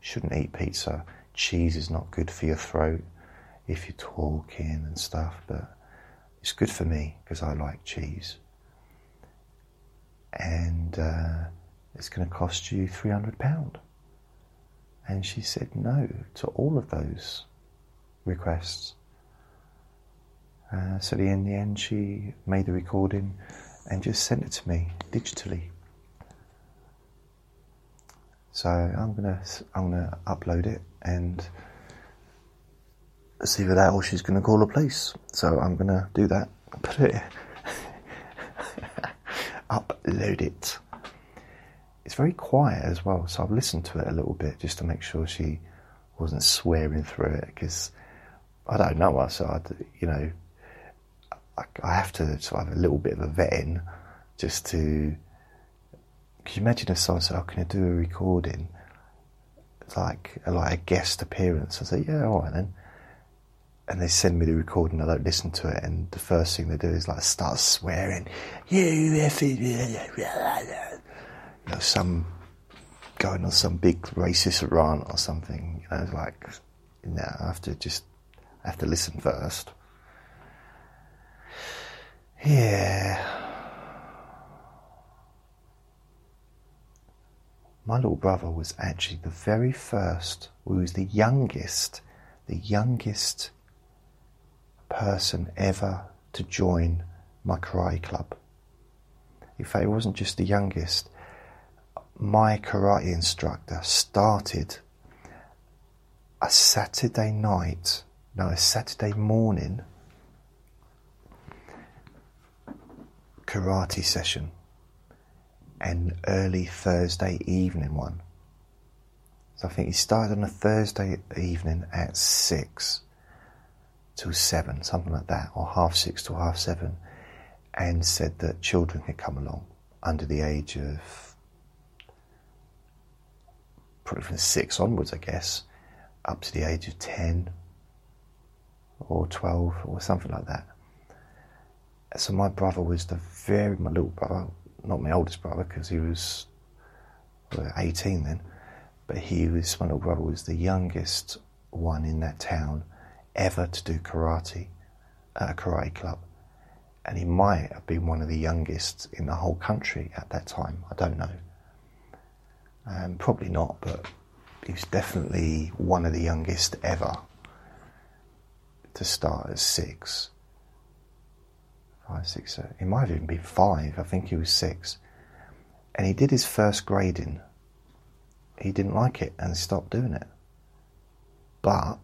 Shouldn't eat pizza. Cheese is not good for your throat if you're talking and stuff, but it's good for me because I like cheese. And it's going to cost you £300. And she said no to all of those requests. So in the end, she made the recording and just sent it to me digitally. So I'm gonna upload it and see for that, or she's gonna call the police. So I'm gonna do that. Put it upload it. It's very quiet as well, so I've listened to it a little bit just to make sure she wasn't swearing through it, because I don't know her, so I have to sort of have a little bit of a vetting just to... Can you imagine if someone said, can I do a recording like a guest appearance. I say, yeah, all right then. And they send me the recording. I don't listen to it, and the first thing they do is like start swearing. You effing, you know, some going on some big racist rant or something. You know, like no, I have to listen first. Yeah. My little brother was actually the very first, who was the youngest person ever to join my karate club. In fact, it wasn't just the youngest. My karate instructor started a Saturday morning karate session. An early Thursday evening one. So I think he started on a Thursday evening at 6 till 7, something like that, or 6:30 to 7, and said that children could come along under the age of probably from 6 onwards, I guess, up to the age of 10 or 12 or something like that. So my brother was my little brother, not my oldest brother, because he was 18 then, but my little brother was the youngest one in that town ever to do karate at a karate club, and he might have been one of the youngest in the whole country at that time. I don't know, probably not, but he was definitely one of the youngest ever to start at 6. 5, 6, it might have even been 5, I think he was 6. And he did his first grading. He didn't like it and stopped doing it. But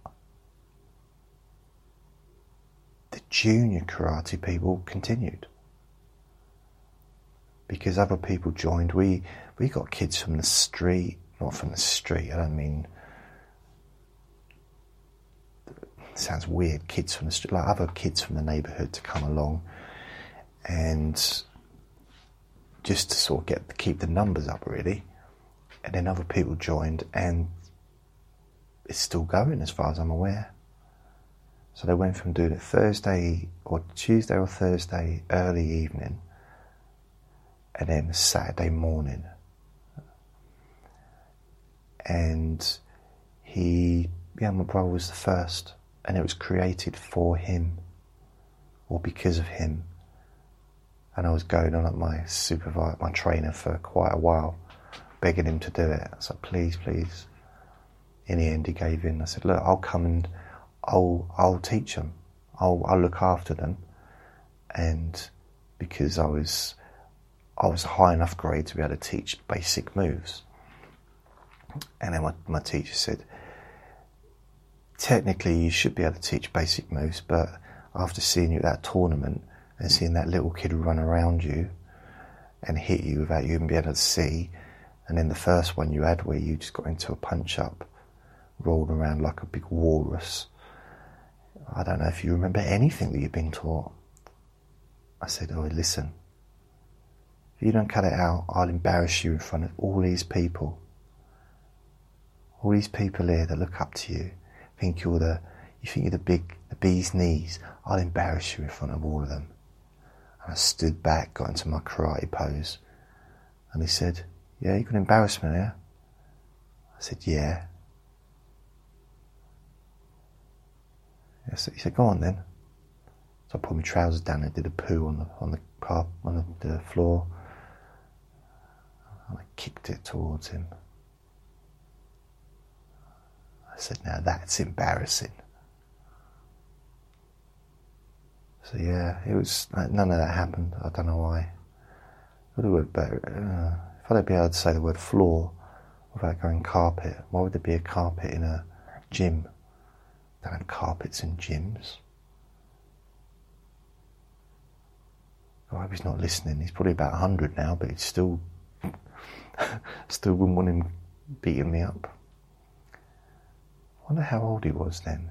the junior karate people continued. Because other people joined. We got kids from the street, I don't mean, it sounds weird, kids from the street, like other kids from the neighbourhood to come along. And just to sort of keep the numbers up, really. And then other people joined, and it's still going as far as I'm aware. So they went from doing it Tuesday or Thursday early evening, and then Saturday morning. And my brother was the first, and it was created for him, or because of him. And I was going on at my trainer for quite a while, begging him to do it. I said, please, please. In the end, he gave in. I said, look, I'll come and I'll teach them. I'll look after them. And because I was a high enough grade to be able to teach basic moves. And then my teacher said, technically, you should be able to teach basic moves, but after seeing you at that tournament, and seeing that little kid run around you and hit you without you even being able to see, and then the first one you had where you just got into a punch-up, rolled around like a big walrus. I don't know if you remember anything that you've been taught. I said, oh, listen, if you don't cut it out, I'll embarrass you in front of all these people. All these people here that look up to you, think you're the bee's knees. I'll embarrass you in front of all of them. I stood back, got into my karate pose, and he said, yeah, you can embarrass me, yeah? I said, yeah. He said, go on then. So I pulled my trousers down and did a poo on the floor, and I kicked it towards him. I said, now that's embarrassing. So yeah, it was, none of that happened. I don't know why. If I'd be able to say the word floor without going carpet, why would there be a carpet in a gym? They don't have carpets in gyms. I hope he's not listening. He's probably about 100 now, but he still wouldn't want him beating me up. I wonder how old he was then.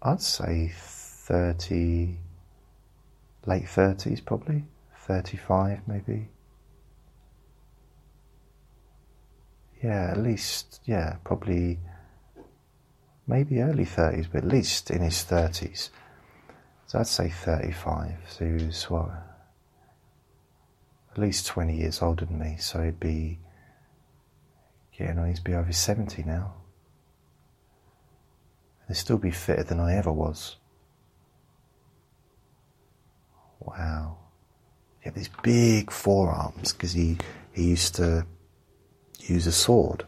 I'd say 30, late 30s probably, 35 maybe. yeah, at least, yeah, probably maybe early 30s, but at least in his 30s. So I'd say 35, so he was, what, at least 20 years older than me, so he'd be getting on, he'd be over 70 now. They'd still be fitter than I ever was. Wow. He had these big forearms, because he used to use a sword,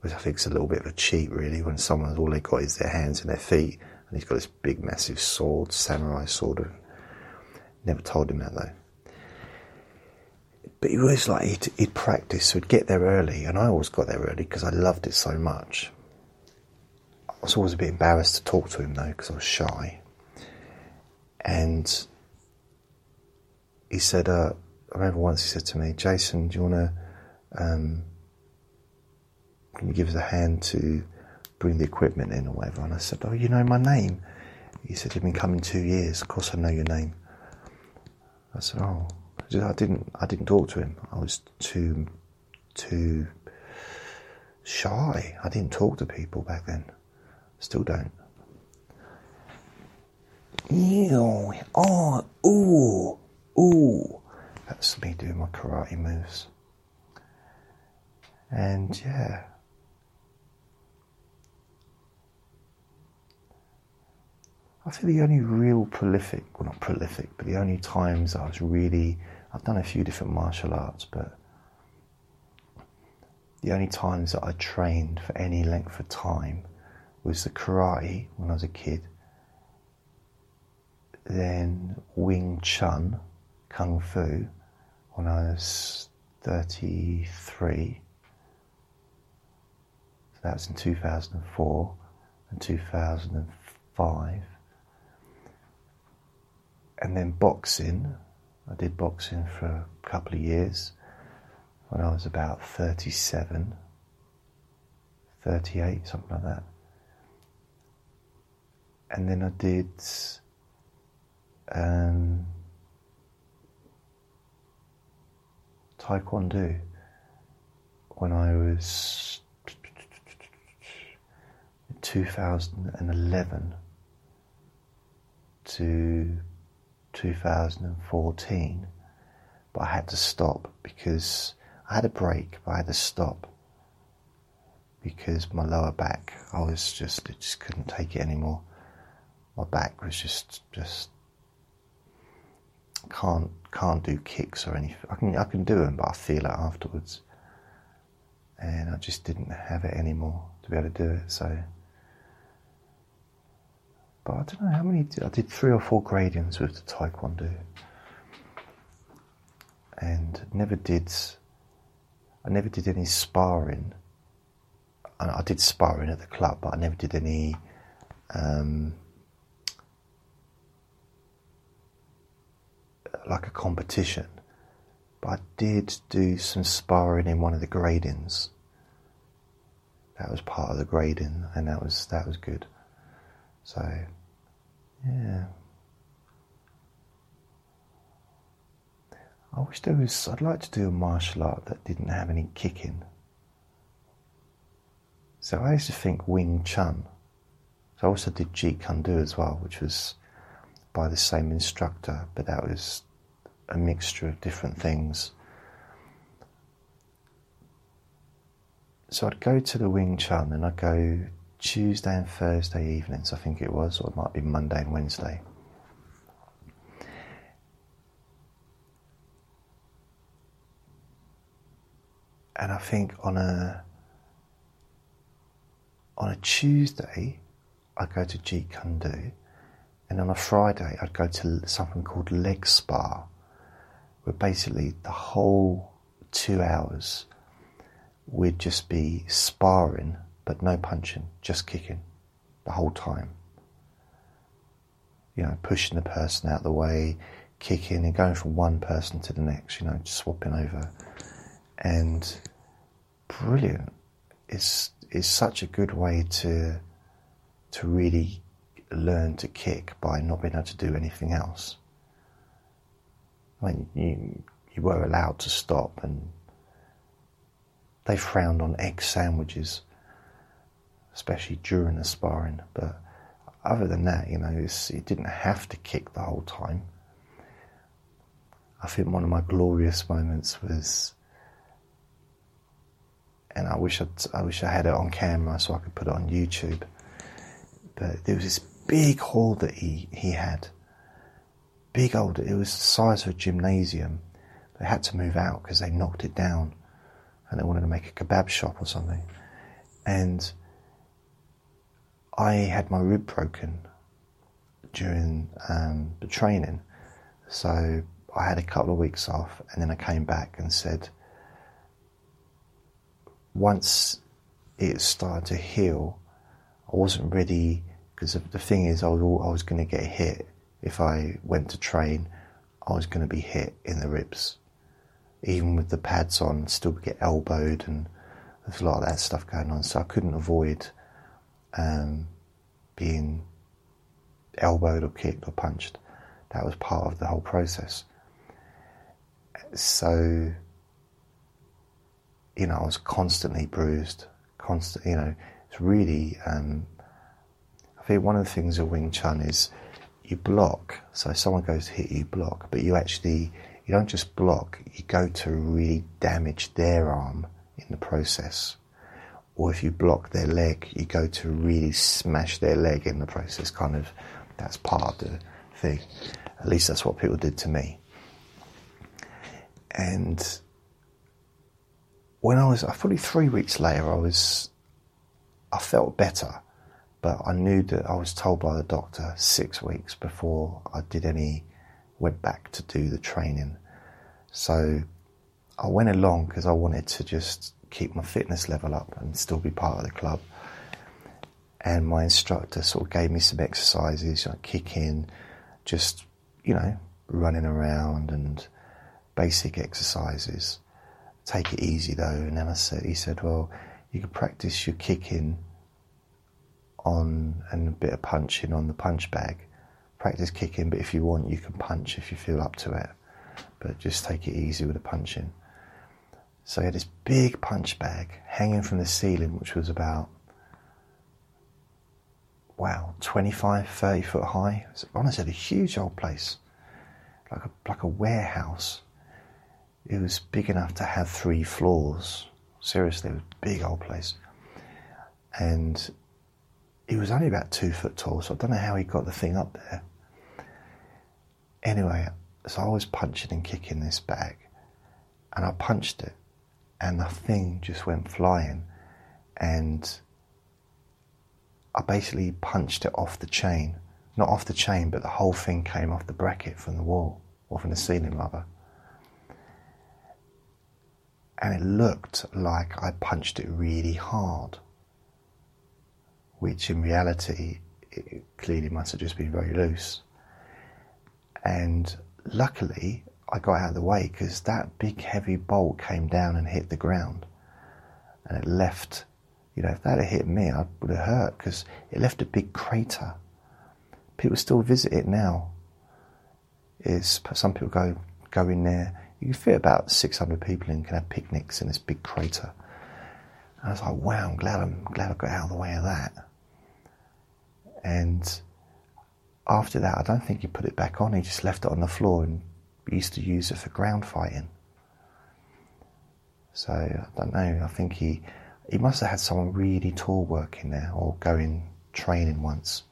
which I think is a little bit of a cheat, really, when someone's all they've got is their hands and their feet, and he's got this big, massive sword, samurai sword. And never told him that, though. But he was like, he'd practice, so he'd get there early, and I always got there early because I loved it so much. I was always a bit embarrassed to talk to him, though, because I was shy. And he said, I remember once he said to me, "Jason, do you want to, can you give us a hand to bring the equipment in or whatever?" And I said, "Oh, you know my name?" He said, "You've been coming 2 years. Of course I know your name." I said, "Oh," I didn't talk to him. I was too shy. I didn't talk to people back then. Still don't. Ew. Oh, ooh. Ooh, that's me doing my karate moves. And yeah. I feel the only real prolific, well not prolific, but the only times I was really, I've done a few different martial arts, but the only times that I trained for any length of time was the karate when I was a kid, then Wing Chun, Kung Fu, when I was 33, so that was in 2004 and 2005, and then boxing. I did boxing for a couple of years when I was about 37, 38, something like that, and then I did Taekwondo when I was 2011 to 2014, but I had to stop because I had a break, but I had to stop because my lower back, I just couldn't take it anymore. My back was just can't do kicks or anything. I can do them, but I feel it afterwards, and I just didn't have it anymore to be able to do it. So, but I don't know how many. I did 3 or 4 gradients with the Taekwondo, and I never did any sparring. I did sparring at the club, but I never did any. Like a competition, but I did do some sparring in one of the gradings. That was part of the grading, and that was good. So, yeah. I wish there was. I'd like to do a martial art that didn't have any kicking. So I used to think Wing Chun. So I also did Jeet Kune Do as well, which was by the same instructor, but that was a mixture of different things. So I'd go to the Wing Chun, and I'd go Tuesday and Thursday evenings, I think it was, or it might be Monday and Wednesday. And I think on a Tuesday, I'd go to Jeet Kune Do, and on a Friday, I'd go to something called Leg Spa, where basically the whole 2 hours we'd just be sparring, but no punching, just kicking the whole time. You know, pushing the person out of the way, kicking and going from one person to the next, you know, just swapping over. And brilliant. It's such a good way to really learn to kick by not being able to do anything else. I mean, you were allowed to stop and They frowned on egg sandwiches, especially during the sparring. But other than that, you know, it didn't have to kick the whole time. I think one of my glorious moments was, and I wish I had it on camera so I could put it on YouTube, but there was this big hall that he had. Big old, it was the size of a gymnasium. They had to move out because they knocked it down and they wanted to make a kebab shop or something. And I had my rib broken during the training. So I had a couple of weeks off, and then I came back and said, once it started to heal, I wasn't ready, because the thing is, I was going to get hit. If I went to train, I was going to be hit in the ribs. Even with the pads on, still get elbowed, and there's a lot of that stuff going on. So I couldn't avoid being elbowed or kicked or punched. That was part of the whole process. So, you know, I was constantly bruised. You know, it's really, I think one of the things of Wing Chun is you block. So if someone goes to hit you, block. But you don't just block, you go to really damage their arm in the process. Or if you block their leg, you go to really smash their leg in the process. Kind of, that's part of the thing. At least that's what people did to me. And when probably 3 weeks later, I felt better, but I knew that I was told by the doctor 6 weeks before I went back to do the training. So I went along because I wanted to just keep my fitness level up and still be part of the club. And my instructor sort of gave me some exercises, like kicking, just, you know, running around and basic exercises. Take it easy though. And then he said, well, you can practice your kicking on and a bit of punching on the punch bag. Practice kicking, but if you want, you can punch if you feel up to it. But just take it easy with the punching. So he had this big punch bag hanging from the ceiling, which was about, 25, 30 foot high. It's honestly a huge old place, like a warehouse. It was big enough to have 3 floors. Seriously, it was a big old place. And it was only about 2 foot tall, so I don't know how he got the thing up there. Anyway, so I was punching and kicking this bag, and I punched it, and the thing just went flying, and I basically punched it off the chain. Not off the chain, but the whole thing came off the bracket from the wall, or from the ceiling rather. And it looked like I punched it really hard, which in reality, it clearly must have just been very loose. And luckily, I got out of the way, because that big heavy bolt came down and hit the ground, and it left, you know, if that had hit me, I would have hurt, because it left a big crater. People still visit it now. Some people go in there. You can fit about 600 people in, can have picnics in this big crater. And I was like, wow, I'm glad I got out of the way of that. And after that, I don't think he put it back on. He just left it on the floor, and he used to use it for ground fighting. So I don't know. I think he must have had someone really tall working there, or going training once,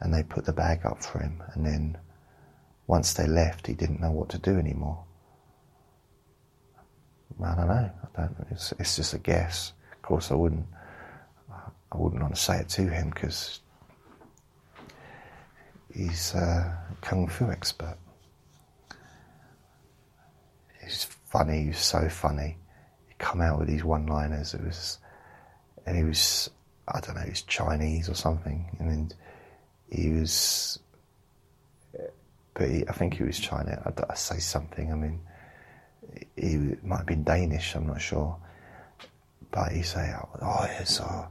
and they put the bag up for him, and then once they left, he didn't know what to do anymore. I don't know. It's just a guess. Of course, I wouldn't want to say it to him, because he's a kung fu expert. He's funny. He's so funny. Come out with these one-liners. I don't know, he was Chinese or something, and I think he was Chinese. I say something. I mean, he might have been Danish. I'm not sure, but he say, "Oh yes, so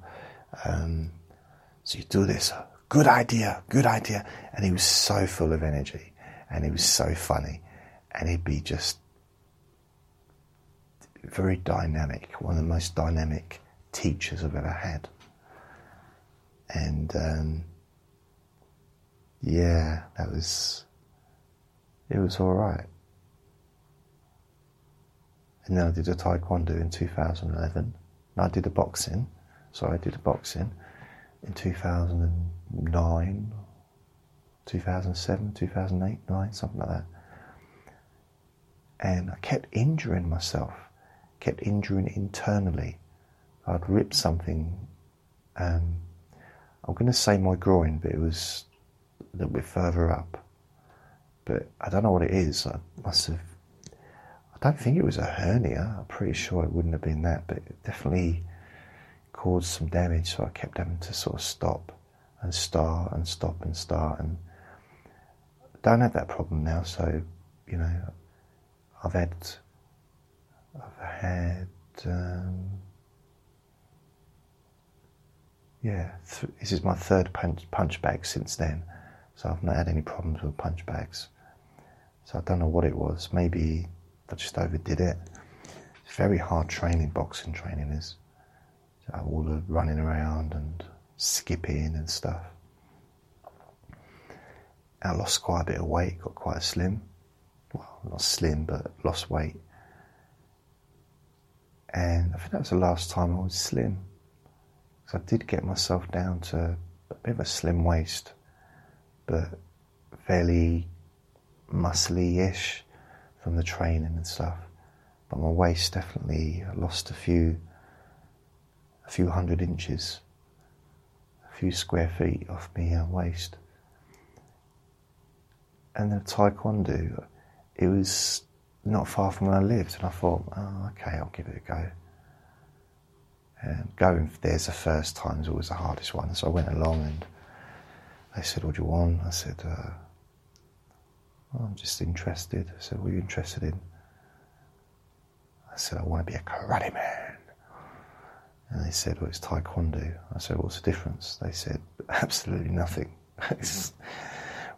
you do this. Good idea." And he was so full of energy, and he was so funny, and he'd be just. very dynamic, one of the most dynamic teachers I've ever had. And yeah, that was, it was all right. And then I did a taekwondo in 2011, and I did a boxing, so I did a boxing in 2009, 2007, 2008, 9, something like that. And I kept injuring myself, kept injuring internally. I'd ripped something, I'm going to say my groin, but it was a little bit further up. But I don't know what it is. I must have, I don't think it was a hernia. I'm pretty sure it wouldn't have been that, but it definitely caused some damage. So I kept having to sort of stop and start and stop and start. And I don't have that problem now. So, you know, this is my third punch bag since then, so I've not had any problems with punch bags. So I don't know what it was. Maybe I just overdid it. It's very hard training, boxing training is. So all the running around and skipping and stuff. I lost quite a bit of weight, got quite slim. Well, not slim, but lost weight. And I think that was the last time I was slim. So I did get myself down to a bit of a slim waist, but fairly muscly-ish from the training and stuff. But my waist definitely lost a few hundred inches, a few square feet off my waist. And the taekwondo, it was not far from where I lived, and I thought, oh, okay, I'll give it a go. And going there's the first time is always the hardest one. So I went along and they said, what do you want? I said, I'm just interested. I said, what are you interested in? I said, I want to be a karate man. And they said, well, it's taekwondo. I said, what's the difference? They said, absolutely nothing.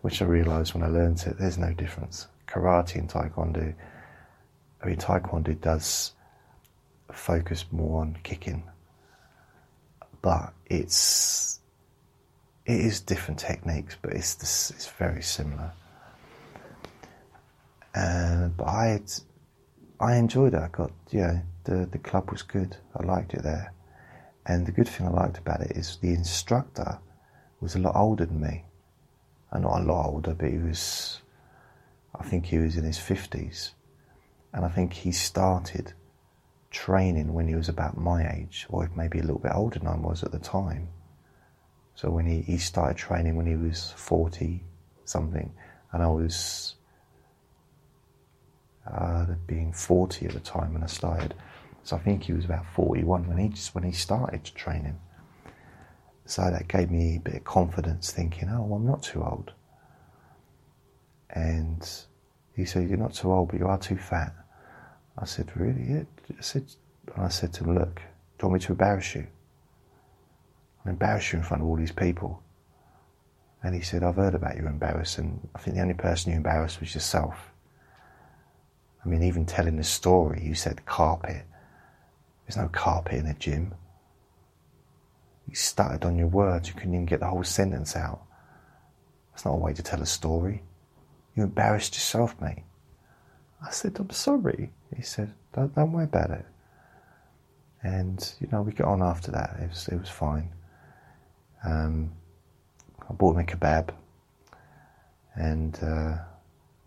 Which I realised when I learned it, there's no difference. Karate and taekwondo, I mean, taekwondo does focus more on kicking, but it is different techniques, but it's very similar. But I enjoyed it. I got, you know, the club was good. I liked it there, and the good thing I liked about it is the instructor was a lot older than me, and not a lot older, but he was, I think he was in his 50s, and I think he started training when he was about my age, or maybe a little bit older than I was at the time. So when he started training when he was 40 something, and I was being 40 at the time when I started. So I think he was about 41 when he started training. So that gave me a bit of confidence, thinking, oh, well, I'm not too old. And he said, you're not too old, but you are too fat. I said, really? Yeah. I said to him, look, do you want me to embarrass you? I'll embarrass you in front of all these people. And he said, I've heard about you embarrassing. I think the only person you embarrassed was yourself. I mean, even telling the story, you said carpet. There's no carpet in a gym. You stuttered on your words. You couldn't even get the whole sentence out. That's not a way to tell a story. You embarrassed yourself, mate. I said, I'm sorry. He said, don't worry about it. And, you know, we got on after that. It was fine. I bought him a kebab. And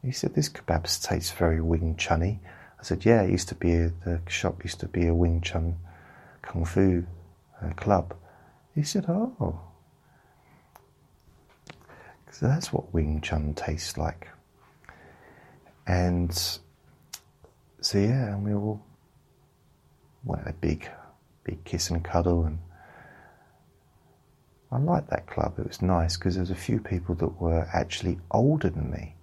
he said, this kebab tastes very Wing Chun-y. I said, yeah, it used to be, the shop used to be a Wing Chun Kung Fu club. He said, oh. So that's what Wing Chun tastes like. And so, yeah, and we all went a big kiss and cuddle. And I liked that club. It was nice because there was a few people that were actually older than me,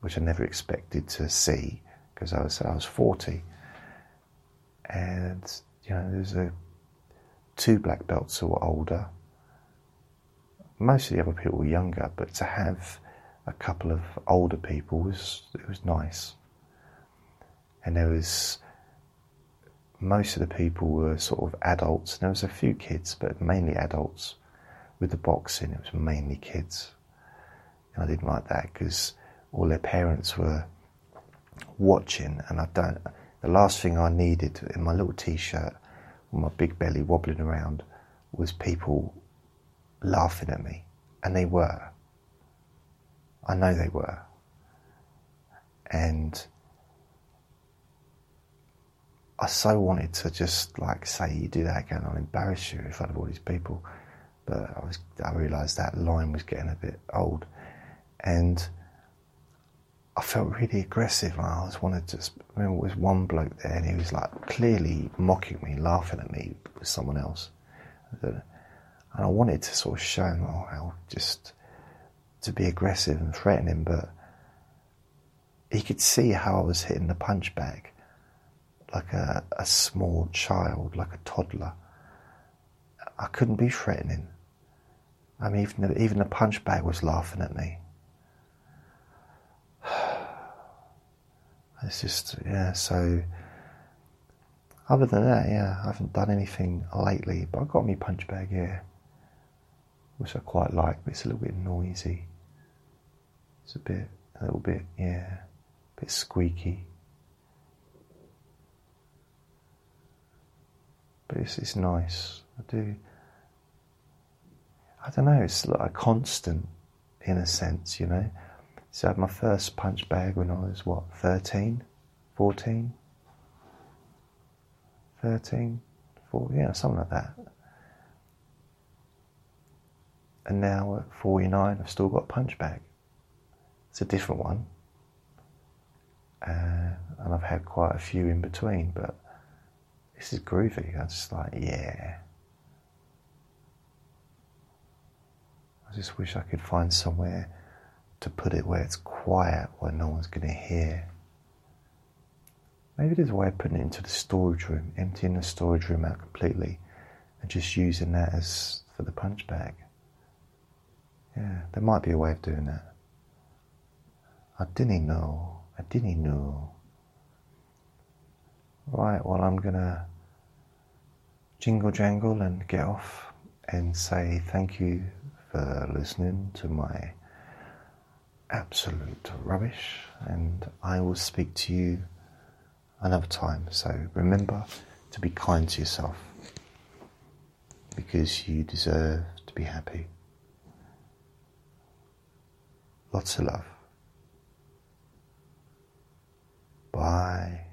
which I never expected to see because I was 40. And, you know, there was two black belts that were older. Most of the other people were younger, but to have a couple of older people, it was nice. And there was most of the people were sort of adults, and there was a few kids, but mainly adults. With the boxing, it was mainly kids. And I didn't like that because all their parents were watching, and the last thing I needed in my little t-shirt with my big belly wobbling around was people laughing at me. And they were. I know they were. And I so wanted to just like say, you do that again, I'll embarrass you in front of all these people. But I realised that line was getting a bit old. And I felt really aggressive. I always wanted to, I remember there was one bloke there and he was like clearly mocking me, laughing at me with someone else. And I wanted to sort of show him, oh, how just to be aggressive and threaten him, but he could see how I was hitting the punch bag like a small child, like a toddler. I couldn't be threatening. I mean, even the punch bag was laughing at me. It's just, yeah, so other than that, yeah, I haven't done anything lately, but I've got my punch bag here, which I quite like, but it's a little bit noisy. It's a little bit, yeah, a bit squeaky. But it's nice. I don't know, it's like a constant in a sense, you know. So I had my first punch bag when I was, 14, yeah, something like that. And now at 49, I've still got a punch bag. It's a different one. And I've had quite a few in between, but this is groovy. I was just like, yeah. I just wish I could find somewhere to put it where it's quiet, where no one's going to hear. Maybe there's a way of putting it into the storage room, emptying the storage room out completely and just using that as for the punch bag. Yeah, there might be a way of doing that. I didn't know. Right, well, I'm going to jingle jangle and get off and say thank you for listening to my absolute rubbish, and I will speak to you another time. So remember to be kind to yourself, because you deserve to be happy. Lots of love. Bye.